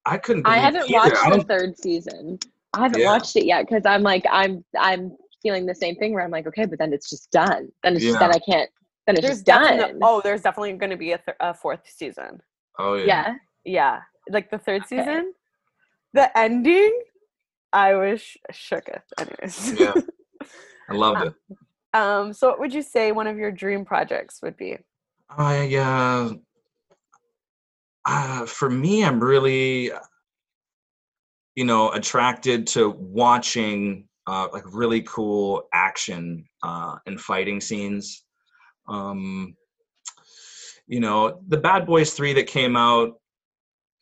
I couldn't believe I haven't either. watched I the third season. I haven't yeah. watched it yet because I'm like, I'm I'm feeling the same thing where I'm like, okay, but then it's just done. Then it's yeah. just that I can't. Then it's there's just done. Oh, there's definitely going to be a, th- a fourth season. Oh yeah. Yeah, yeah. Like the third okay. season, the ending. I was sh- shooketh. Anyways. Yeah. I loved it. Um, so what would you say one of your dream projects would be? I, uh, uh, for me, I'm really, you know, attracted to watching uh, like really cool action uh, and fighting scenes. Um, you know, the Bad Boys three that came out,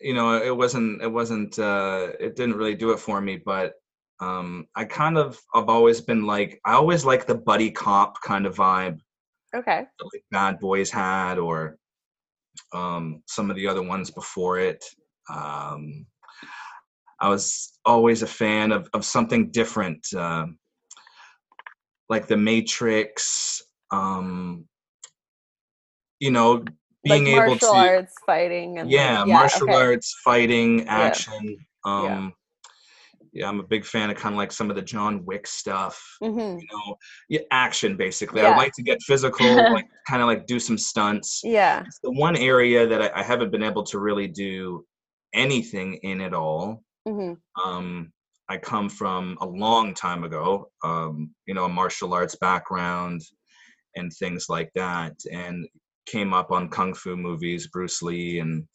you know, it wasn't, it wasn't, uh, it didn't really do it for me, but Um, I kind of, I've always been like, I always like the buddy cop kind of vibe. Okay. That like Bad Boys had, or um, some of the other ones before it. Um, I was always a fan of, of something different, uh, like The Matrix, um, you know, being like able to. Martial arts fighting. And yeah, like, yeah, martial okay. arts fighting, action. Yeah. Um, yeah. Yeah, I'm a big fan of kind of like some of the John Wick stuff, mm-hmm. you know, yeah, action basically. Yeah. I like to get physical, like kind of like do some stunts. Yeah. It's the one area that I, I haven't been able to really do anything in at all. Mm-hmm. Um, I come from a long time ago, um, you know, a martial arts background and things like that, and came up on Kung Fu movies, Bruce Lee and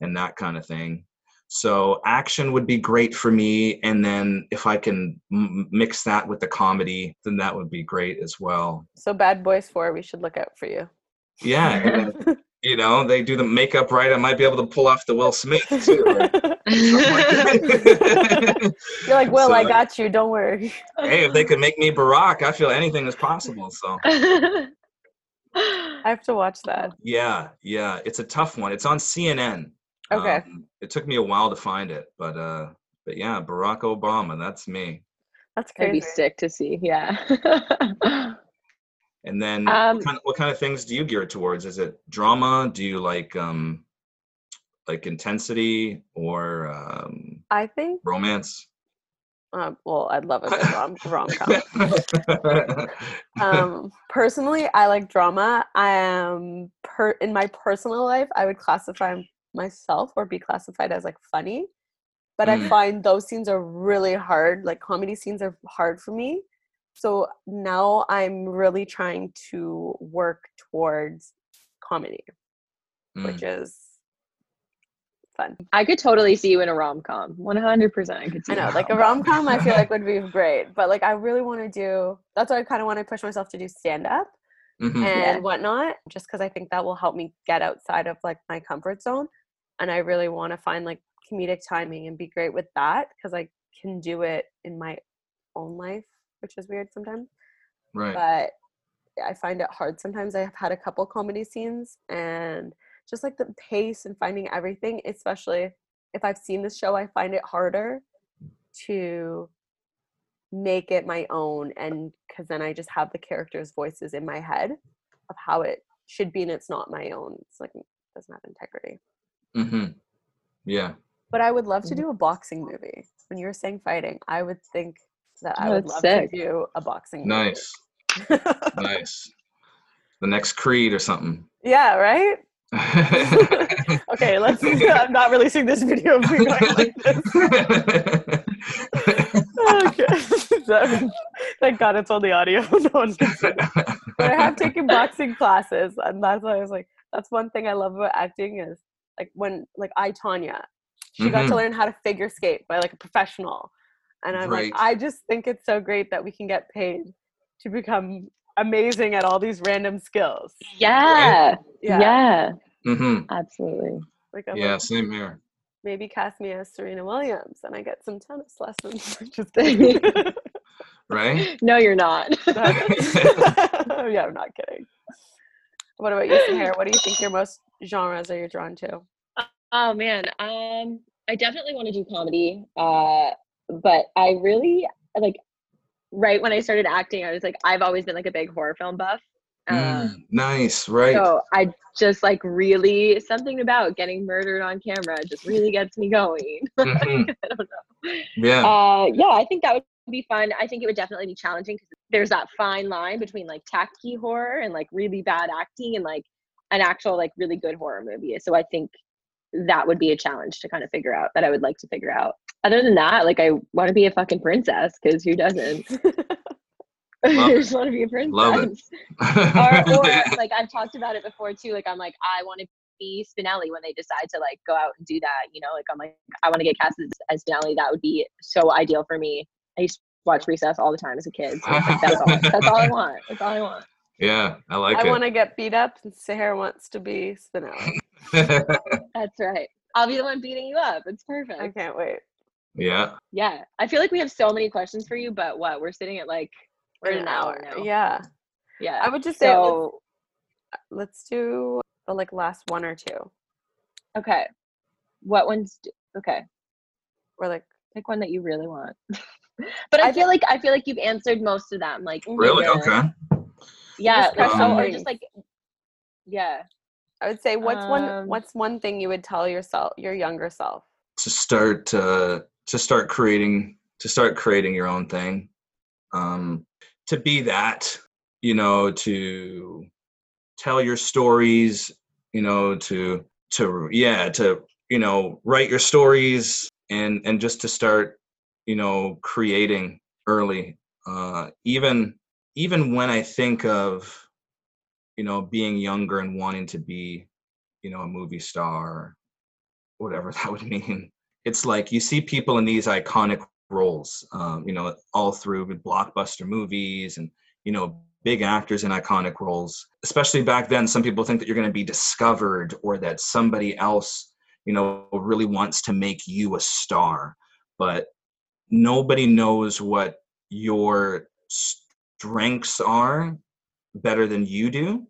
and that kind of thing. So action would be great for me. And then if I can m- mix that with the comedy, then that would be great as well. So Bad Boys four, we should look out for you. Yeah. And then, you know, they do the makeup right. I might be able to pull off the Will Smith too. Right? You're like, Will, so, I got you. Don't worry. Hey, if they could make me Barack, I feel anything is possible. So I have to watch that. Yeah. Yeah. It's a tough one. It's on C N N. Okay. Um, it took me a while to find it, but uh, but yeah, Barack Obama, that's me. That's crazy. It'd be sick to see, yeah. And then, um, what, kind of, what kind of things do you gear towards? Is it drama? Do you like um, like intensity or um, I think romance? Uh, well, I'd love it if rom com. um, personally, I like drama. I am per in my personal life, I would classify myself or be classified as like funny, but mm. I find those scenes are really hard. Like comedy scenes are hard for me, so now I'm really trying to work towards comedy, mm. which is fun. I could totally see you in a rom-com. One hundred percent I could see. I know, like a rom-com I feel like would be great, but like I really want to do, that's why I kind of want to push myself to do stand-up. Mm-hmm. And whatnot, just because I think that will help me get outside of like my comfort zone, and I really want to find like comedic timing and be great with that because I can do it in my own life, which is weird sometimes, right? But I find it hard sometimes. I have had a couple comedy scenes, and just like the pace and finding everything, especially if I've seen the show, I find it harder to make it my own, and because then I just have the characters' voices in my head of how it should be, and it's not my own. It's like it doesn't have integrity. Mm-hmm. Yeah. But I would love to do a boxing movie. When you were saying fighting, I would think that oh, I would love sick. to do a boxing movie. Nice. Nice. The next Creed or something. Yeah, right? Okay, let's I'm not releasing this video if we going like this. Okay. So, thank God it's on the audio. No one's gonna see that. But I have taken boxing classes, and that's why I was like, that's one thing I love about acting is like when like I Tanya, she mm-hmm. got to learn how to figure skate by like a professional, and I'm right. like, I just think it's so great that we can get paid to become amazing at all these random skills. Yeah, right? yeah, yeah. Mm-hmm. Absolutely. Like a yeah, little, same here. Maybe cast me as Serena Williams and I get some tennis lessons. Interesting. Right? No, you're not. Yeah, I'm not kidding. What about you, Sahir? What do you think your most genres are you drawn to? Oh man, um, I definitely want to do comedy, uh, but I really like. Right when I started acting, I was like, I've always been like a big horror film buff. Um, mm, nice, right? So I just like really something about getting murdered on camera just really gets me going. Mm-hmm. I don't know. Yeah. Uh, yeah, I think that would be fun. I think it would definitely be challenging because there's that fine line between like tacky horror and like really bad acting and like an actual like really good horror movie. So I think that would be a challenge to kind of figure out that I would like to figure out. Other than that, like I want to be a fucking princess because who doesn't? I just want to be a princess. Love it. or, or like I've talked about it before too. Like I'm like, I want to be Spinelli when they decide to like go out and do that. You know, like I'm like, I want to get cast as, as Spinelli. That would be so ideal for me. I used to watch Recess all the time as a kid. So like, that's, all, that's all I want. That's all I want. Yeah, I like I it. I want to get beat up and Sahir wants to be Spinelli. That's right. I'll be the one beating you up. It's perfect. I can't wait. Yeah. Yeah. I feel like we have so many questions for you, but what? We're sitting at like we're an, an hour. hour now. Yeah. Yeah. I would just so, say let's, let's do the like last one or two. Okay. What ones? Do, okay. Or like pick one that you really want. But I, I feel like I feel like you've answered most of them. Like really? Yeah. Okay. Yeah. Just um, or just like yeah. I would say, what's um, one what's one thing you would tell yourself, your younger self? To start uh, to start creating to start creating your own thing, um, to be that, you know, to tell your stories, you know, to to yeah, to you know, write your stories and and just to start, you know, creating early. Uh, even even when I think of you know, being younger and wanting to be, you know, a movie star, whatever that would mean. It's like you see people in these iconic roles, um, you know, all through with blockbuster movies and, you know, big actors in iconic roles. Especially back then, some people think that you're going to be discovered or that somebody else, you know, really wants to make you a star. But nobody knows what your strengths are better than you do.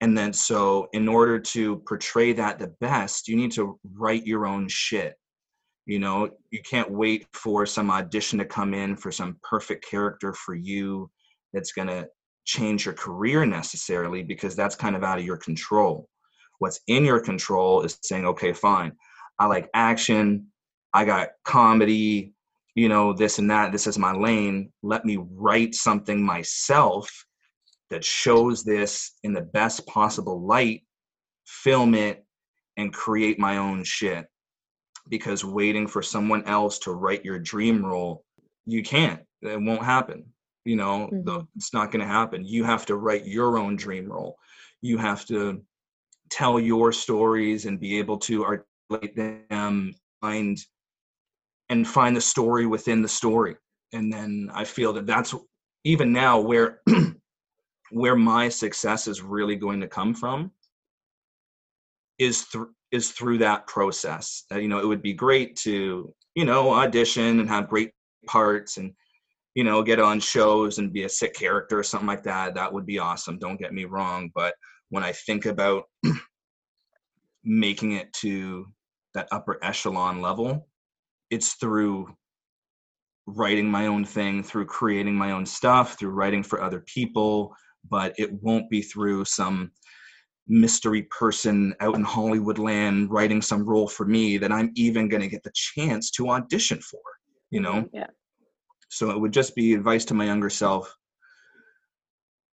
And then so in order to portray that the best, you need to write your own shit. You know, you can't wait for some audition to come in for some perfect character for you that's going to change your career necessarily, because that's kind of out of your control. What's in your control is saying, okay, fine, I like action, I got comedy, you know, this and that, this is my lane. Let me write something myself that shows this in the best possible light, film it, and create my own shit. Because waiting for someone else to write your dream role, you can't. It won't happen. You know, mm-hmm. the, it's not going to happen. You have to write your own dream role. You have to tell your stories and be able to articulate them, find and find the story within the story. And then I feel that that's even now where. Where my success is really going to come from is through is through that process. Uh, you know, it would be great to, you know, audition and have great parts and, you know, get on shows and be a sick character or something like that. That would be awesome. Don't get me wrong. But when I think about making it to that upper echelon level, it's through writing my own thing, through creating my own stuff, through writing for other people. But it won't be through some mystery person out in Hollywood land writing some role for me that I'm even going to get the chance to audition for, you know? Yeah. So it would just be advice to my younger self,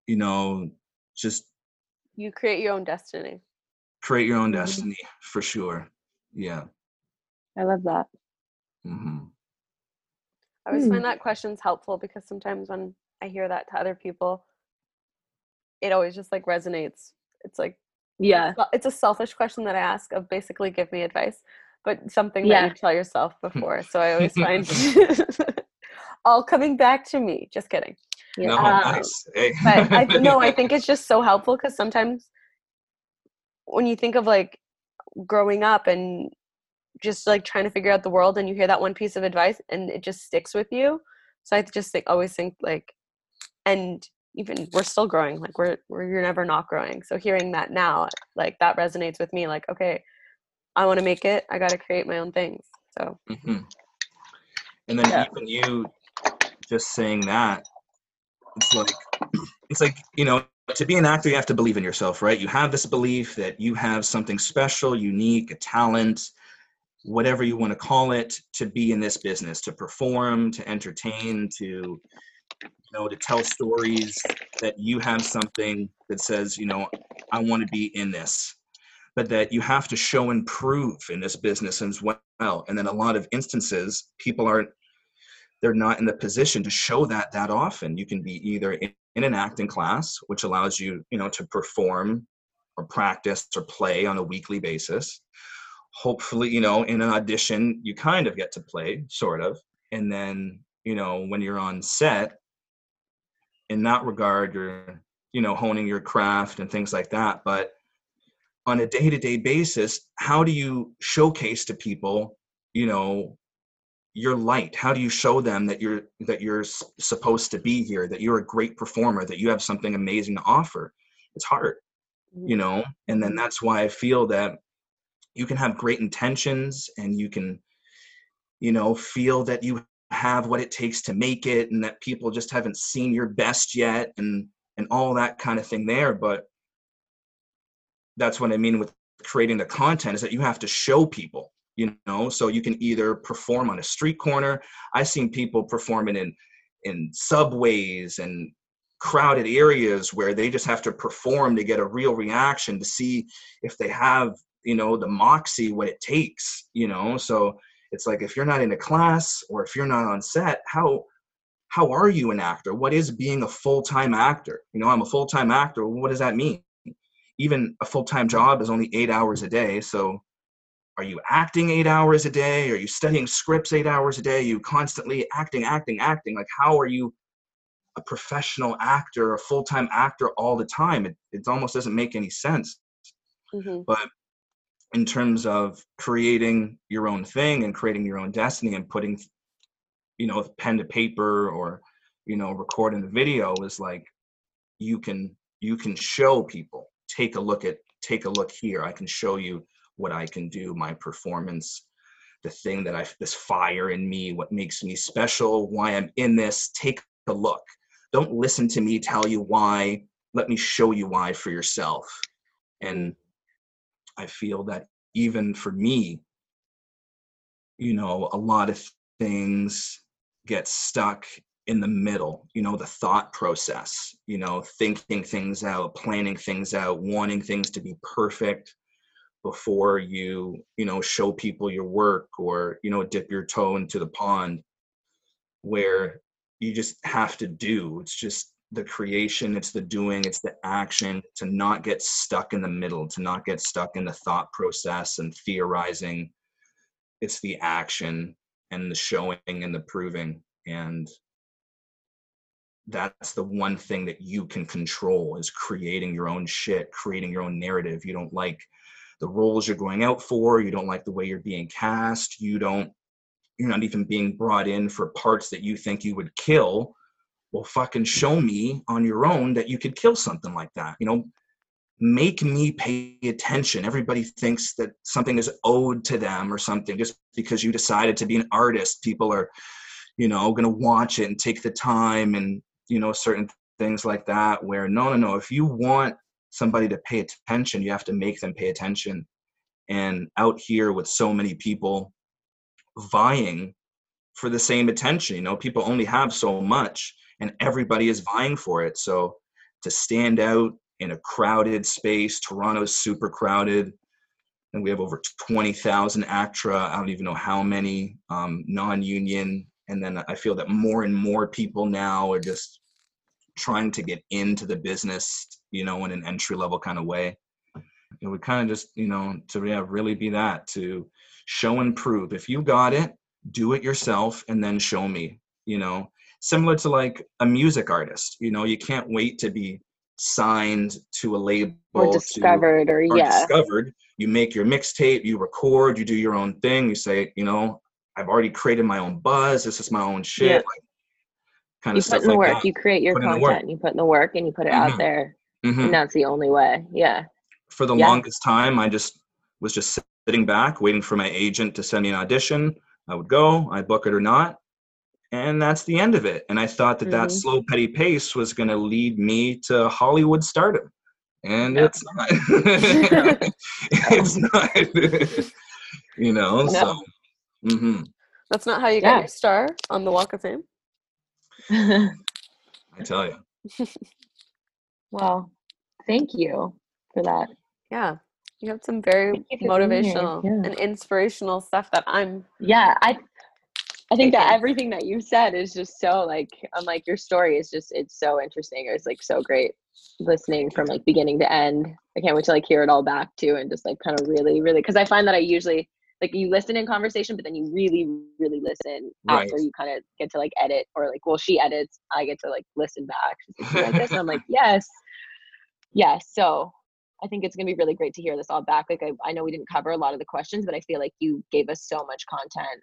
you know, just. You create your own destiny. Create your own destiny, mm-hmm. for sure. Yeah. I love that. Mm-hmm. I always mm. find that question's helpful because sometimes when I hear that to other people, it always just like resonates. It's like, yeah, it's a selfish question that I ask of basically give me advice, but something yeah. that you tell yourself before. So I always find all coming back to me. Just kidding. Yeah. No, um, nice. Hey. But I, no, I think it's just so helpful because sometimes when you think of like growing up and just like trying to figure out the world, and you hear that one piece of advice and it just sticks with you. So I just think, always think like, and even we're still growing, like we're, we're, you're never not growing. So hearing that now, like that resonates with me. Like, okay, I want to make it, I got to create my own things. So. Mm-hmm. And then yeah. even you just saying that, it's like, it's like, you know, to be an actor, you have to believe in yourself, right? You have this belief that you have something special, unique, a talent, whatever you want to call it, to be in this business, to perform, to entertain, to, you know, to tell stories, that you have something that says, you know, I want to be in this, but that you have to show and prove in this business as well. And then a lot of instances, people aren't, they're not in the position to show that that often. You can be either in, in an acting class, which allows you, you know, to perform or practice or play on a weekly basis. Hopefully, you know, in an audition, you kind of get to play, sort of. And then, you know, when you're on set, in that regard, you're, you know, honing your craft and things like that. But on a day-to-day basis, how do you showcase to people, you know, your light? How do you show them that you're, that you're supposed to be here, that you're a great performer, that you have something amazing to offer? It's hard, you know? And then that's why I feel that you can have great intentions and you can, you know, feel that you have what it takes to make it and that people just haven't seen your best yet and, and all that kind of thing there. But that's what I mean with creating the content, is that you have to show people, you know, so you can either perform on a street corner. I've seen people performing in, in subways and crowded areas where they just have to perform to get a real reaction to see if they have, you know, the moxie, what it takes, you know? So it's like, if you're not in a class or if you're not on set, how, how are you an actor? What is being a full-time actor? You know, I'm a full-time actor. What does that mean? Even a full-time job is only eight hours a day. So are you acting eight hours a day? Are you studying scripts eight hours a day? Are you constantly acting, acting, acting? Like, how are you a professional actor, a full-time actor all the time? It, it almost doesn't make any sense. Mm-hmm. But in terms of creating your own thing and creating your own destiny and putting, you know, pen to paper or, you know, recording the video, is like, you can, you can show people, take a look at, take a look here. I can show you what I can do, my performance, the thing that I, this fire in me, what makes me special, why I'm in this, take a look. Don't listen to me tell you why, let me show you why for yourself. And I feel that even for me, you know, a lot of things get stuck in the middle, you know, the thought process, you know, thinking things out, planning things out, wanting things to be perfect before you, you know, show people your work or, you know, dip your toe into the pond, where you just have to do. It's just the creation, it's the doing, it's the action, to not get stuck in the middle, to not get stuck in the thought process and theorizing. It's the action and the showing and the proving. And that's the one thing that you can control, is creating your own shit, creating your own narrative. You don't like the roles you're going out for, you don't like the way you're being cast, you don't, you're not even being brought in for parts that you think you would kill. Well, fucking show me on your own that you could kill something like that. You know, make me pay attention. Everybody thinks that something is owed to them or something. Just because you decided to be an artist, people are, you know, going to watch it and take the time and, you know, certain things like that, where no, no, no. If you want somebody to pay attention, you have to make them pay attention. And out here with so many people vying for the same attention, you know, people only have so much. And everybody is vying for it. So to stand out in a crowded space, Toronto's super crowded. And we have over twenty thousand ACTRA, I don't even know how many, um, non-union. And then I feel that more and more people now are just trying to get into the business, you know, in an entry-level kind of way. It would kind of just, you know, to yeah, really be that, to show and prove. If you got it, do it yourself and then show me, you know. Similar to like a music artist, you know, you can't wait to be signed to a label or discovered to, or, or yeah discovered, you make your mixtape, you record, you do your own thing, you say, you know, I've already created my own buzz, this is my own shit. Yeah. Like, kind of you stuff put in the like work that. You create your put content, you put in the work and you put it mm-hmm. out there mm-hmm. and that's the only way. Yeah. For the yeah. longest time, I just was just sitting back waiting for my agent to send me an audition. I would go, I'd book it or not, and that's the end of it. And I thought that mm-hmm. that slow, petty pace was going to lead me to Hollywood stardom, and no. it's not. It's not. You know, no. so. Mm-hmm. That's not how you yeah. got your star on the Walk of Fame? I tell you. Well, thank you for that. Yeah. You have some very motivational yeah. and inspirational stuff that I'm yeah I I think that everything that you said is just so like I'm like your story is just it's so interesting. It's like so great listening from like beginning to end. I can't wait to like hear it all back too and just like kind of really really because I find that I usually like you listen in conversation but then you really really listen right. after you kind of get to like edit or like well she edits I get to like listen back. She's like, this? And I'm like yes yes so. I think it's going to be really great to hear this all back. Like, I, I know we didn't cover a lot of the questions, but I feel like you gave us so much content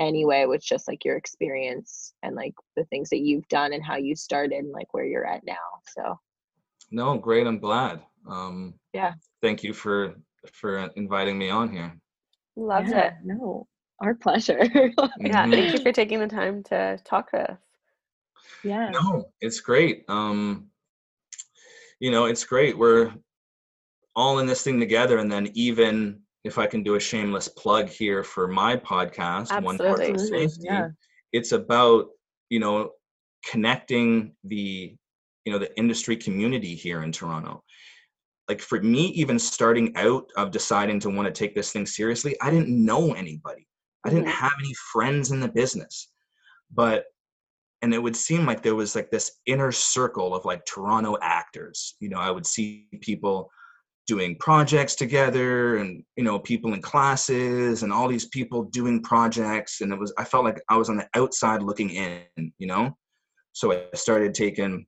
anyway, with just like your experience and like the things that you've done and how you started and like where you're at now. So. No, great. I'm glad. Um, yeah. Thank you for, for inviting me on here. Loved yeah, it. No, our pleasure. Yeah. Mm-hmm. Thank you for taking the time to talk to us. Yeah. No, it's great. Um, you know, it's great. We're, all in this thing together. And then even if I can do a shameless plug here for my podcast, Absolutely. One Part of Safety, yeah. it's about, you know, connecting the, you know, the industry community here in Toronto. Like for me, even starting out of deciding to want to take this thing seriously, I didn't know anybody. I didn't mm-hmm. have any friends in the business, but and it would seem like there was like this inner circle of like Toronto actors. You know, I would see people doing projects together and, you know, people in classes and all these people doing projects. And it was, I felt like I was on the outside looking in, you know? So I started taking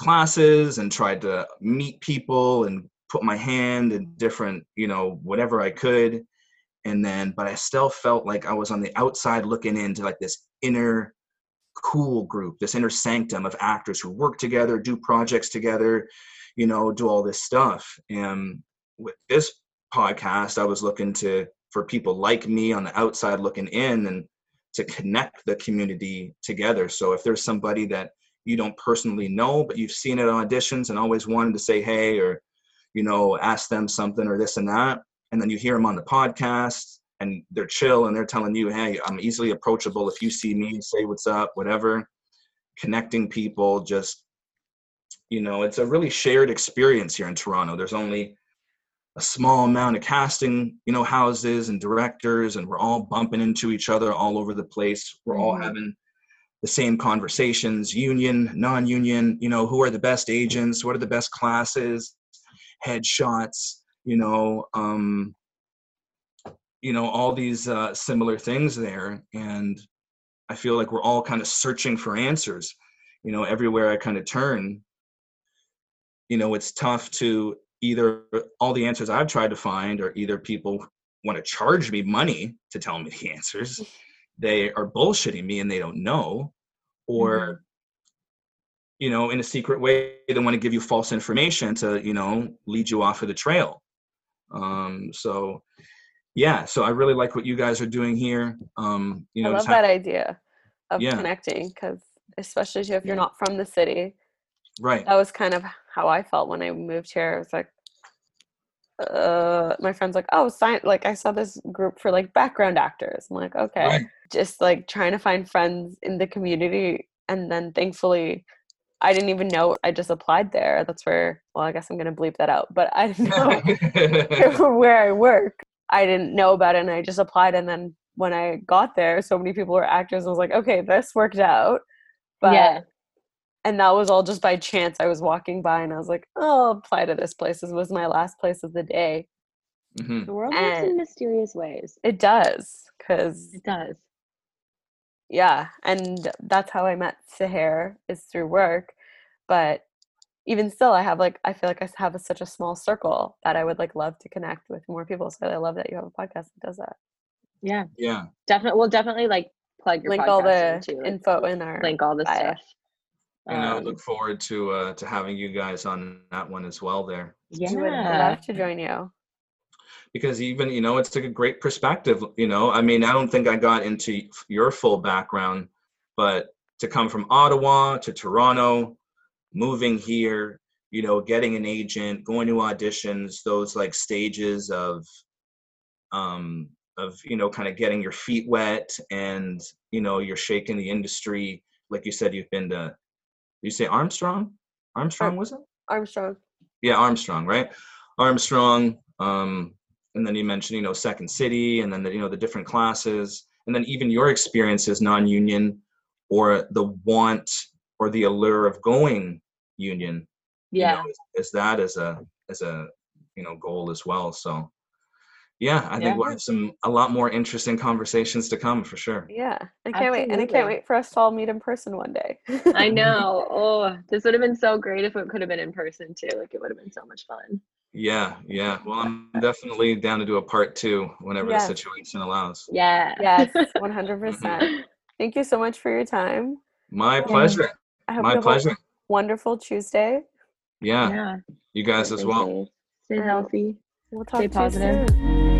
classes and tried to meet people and put my hand in different, you know, whatever I could. And then, but I still felt like I was on the outside looking into like this inner cool group, this inner sanctum of actors who work together, do projects together, you know, do all this stuff. And with this podcast, I was looking to, for people like me on the outside looking in and to connect the community together. So if there's somebody that you don't personally know, but you've seen at auditions and always wanted to say, hey, or, you know, ask them something or this and that. And then you hear them on the podcast and they're chill and they're telling you, hey, I'm easily approachable. If you see me, say what's up, whatever. Connecting people, just, you know, it's a really shared experience here in Toronto. There's only a small amount of casting, you know, houses and directors, and we're all bumping into each other all over the place. We're all having the same conversations, union, non-union, you know, who are the best agents? What are the best classes? Headshots, you know, um, you know, all these uh, similar things there. And I feel like we're all kind of searching for answers, you know, everywhere I kind of turn. You know, it's tough to either all the answers I've tried to find or either people want to charge me money to tell me the answers. They are bullshitting me and they don't know. Or, mm-hmm. you know, in a secret way, they want to give you false information to, you know, lead you off of the trail. Um, so, yeah. So I really like what you guys are doing here. Um, you know, I love that ha- idea of yeah. connecting, because especially if you're yeah. not from the city. Right. That was kind of how I felt when I moved here. I was like, uh, my friend's like, oh, sign, like I saw this group for like background actors. I'm like, okay, right. just like trying to find friends in the community. And then thankfully I didn't even know I just applied there. That's where, well, I guess I'm going to bleep that out, but I didn't know where I work. I didn't know about it. And I just applied. And then when I got there, so many people were actors. I was like, okay, this worked out. But yeah. And that was all just by chance. I was walking by and I was like, oh, I'll apply to this place. This was my last place of the day. Mm-hmm. The world works in mysterious ways. It does. Cause, it does. Yeah. And that's how I met Sahir, is through work. But even still, I have like, I feel like I have a, such a small circle that I would like love to connect with more people. So I love that you have a podcast that does that. Yeah. Yeah. Definitely. We'll definitely like plug your link podcast all the into, like, info in our link all this bio. Stuff. And um, I look forward to uh, to having you guys on that one as well there. Yeah. I would love to join you. Because even, you know, it's like a great perspective, you know. I mean, I don't think I got into your full background, but to come from Ottawa to Toronto, moving here, you know, getting an agent, going to auditions, those like stages of, um, of, you know, kind of getting your feet wet and, you know, you're shaking the industry. Like you said, you've been to, you say Armstrong? Armstrong, was it? Armstrong. Yeah, Armstrong, right? Armstrong. Um, and then you mentioned, you know, Second City and then, the, you know, the different classes and then even your experiences non-union or the want or the allure of going union. Yeah. You know, is, is that as a, as a, you know, goal as well. So yeah, I think yeah. we'll have some, a lot more interesting conversations to come for sure. Yeah. I can't Absolutely. wait. And I can't wait for us to all meet in person one day. I know. Oh, this would have been so great if it could have been in person too. Like it would have been so much fun. Yeah, yeah. Well, I'm definitely down to do a part two whenever yes. the situation allows. Yeah. Yes, one hundred percent. Thank you so much for your time. My and pleasure. I hope My you pleasure. Have a wonderful Tuesday. Yeah. yeah. You guys as well. Stay healthy. We'll talk Stay to positive. You soon.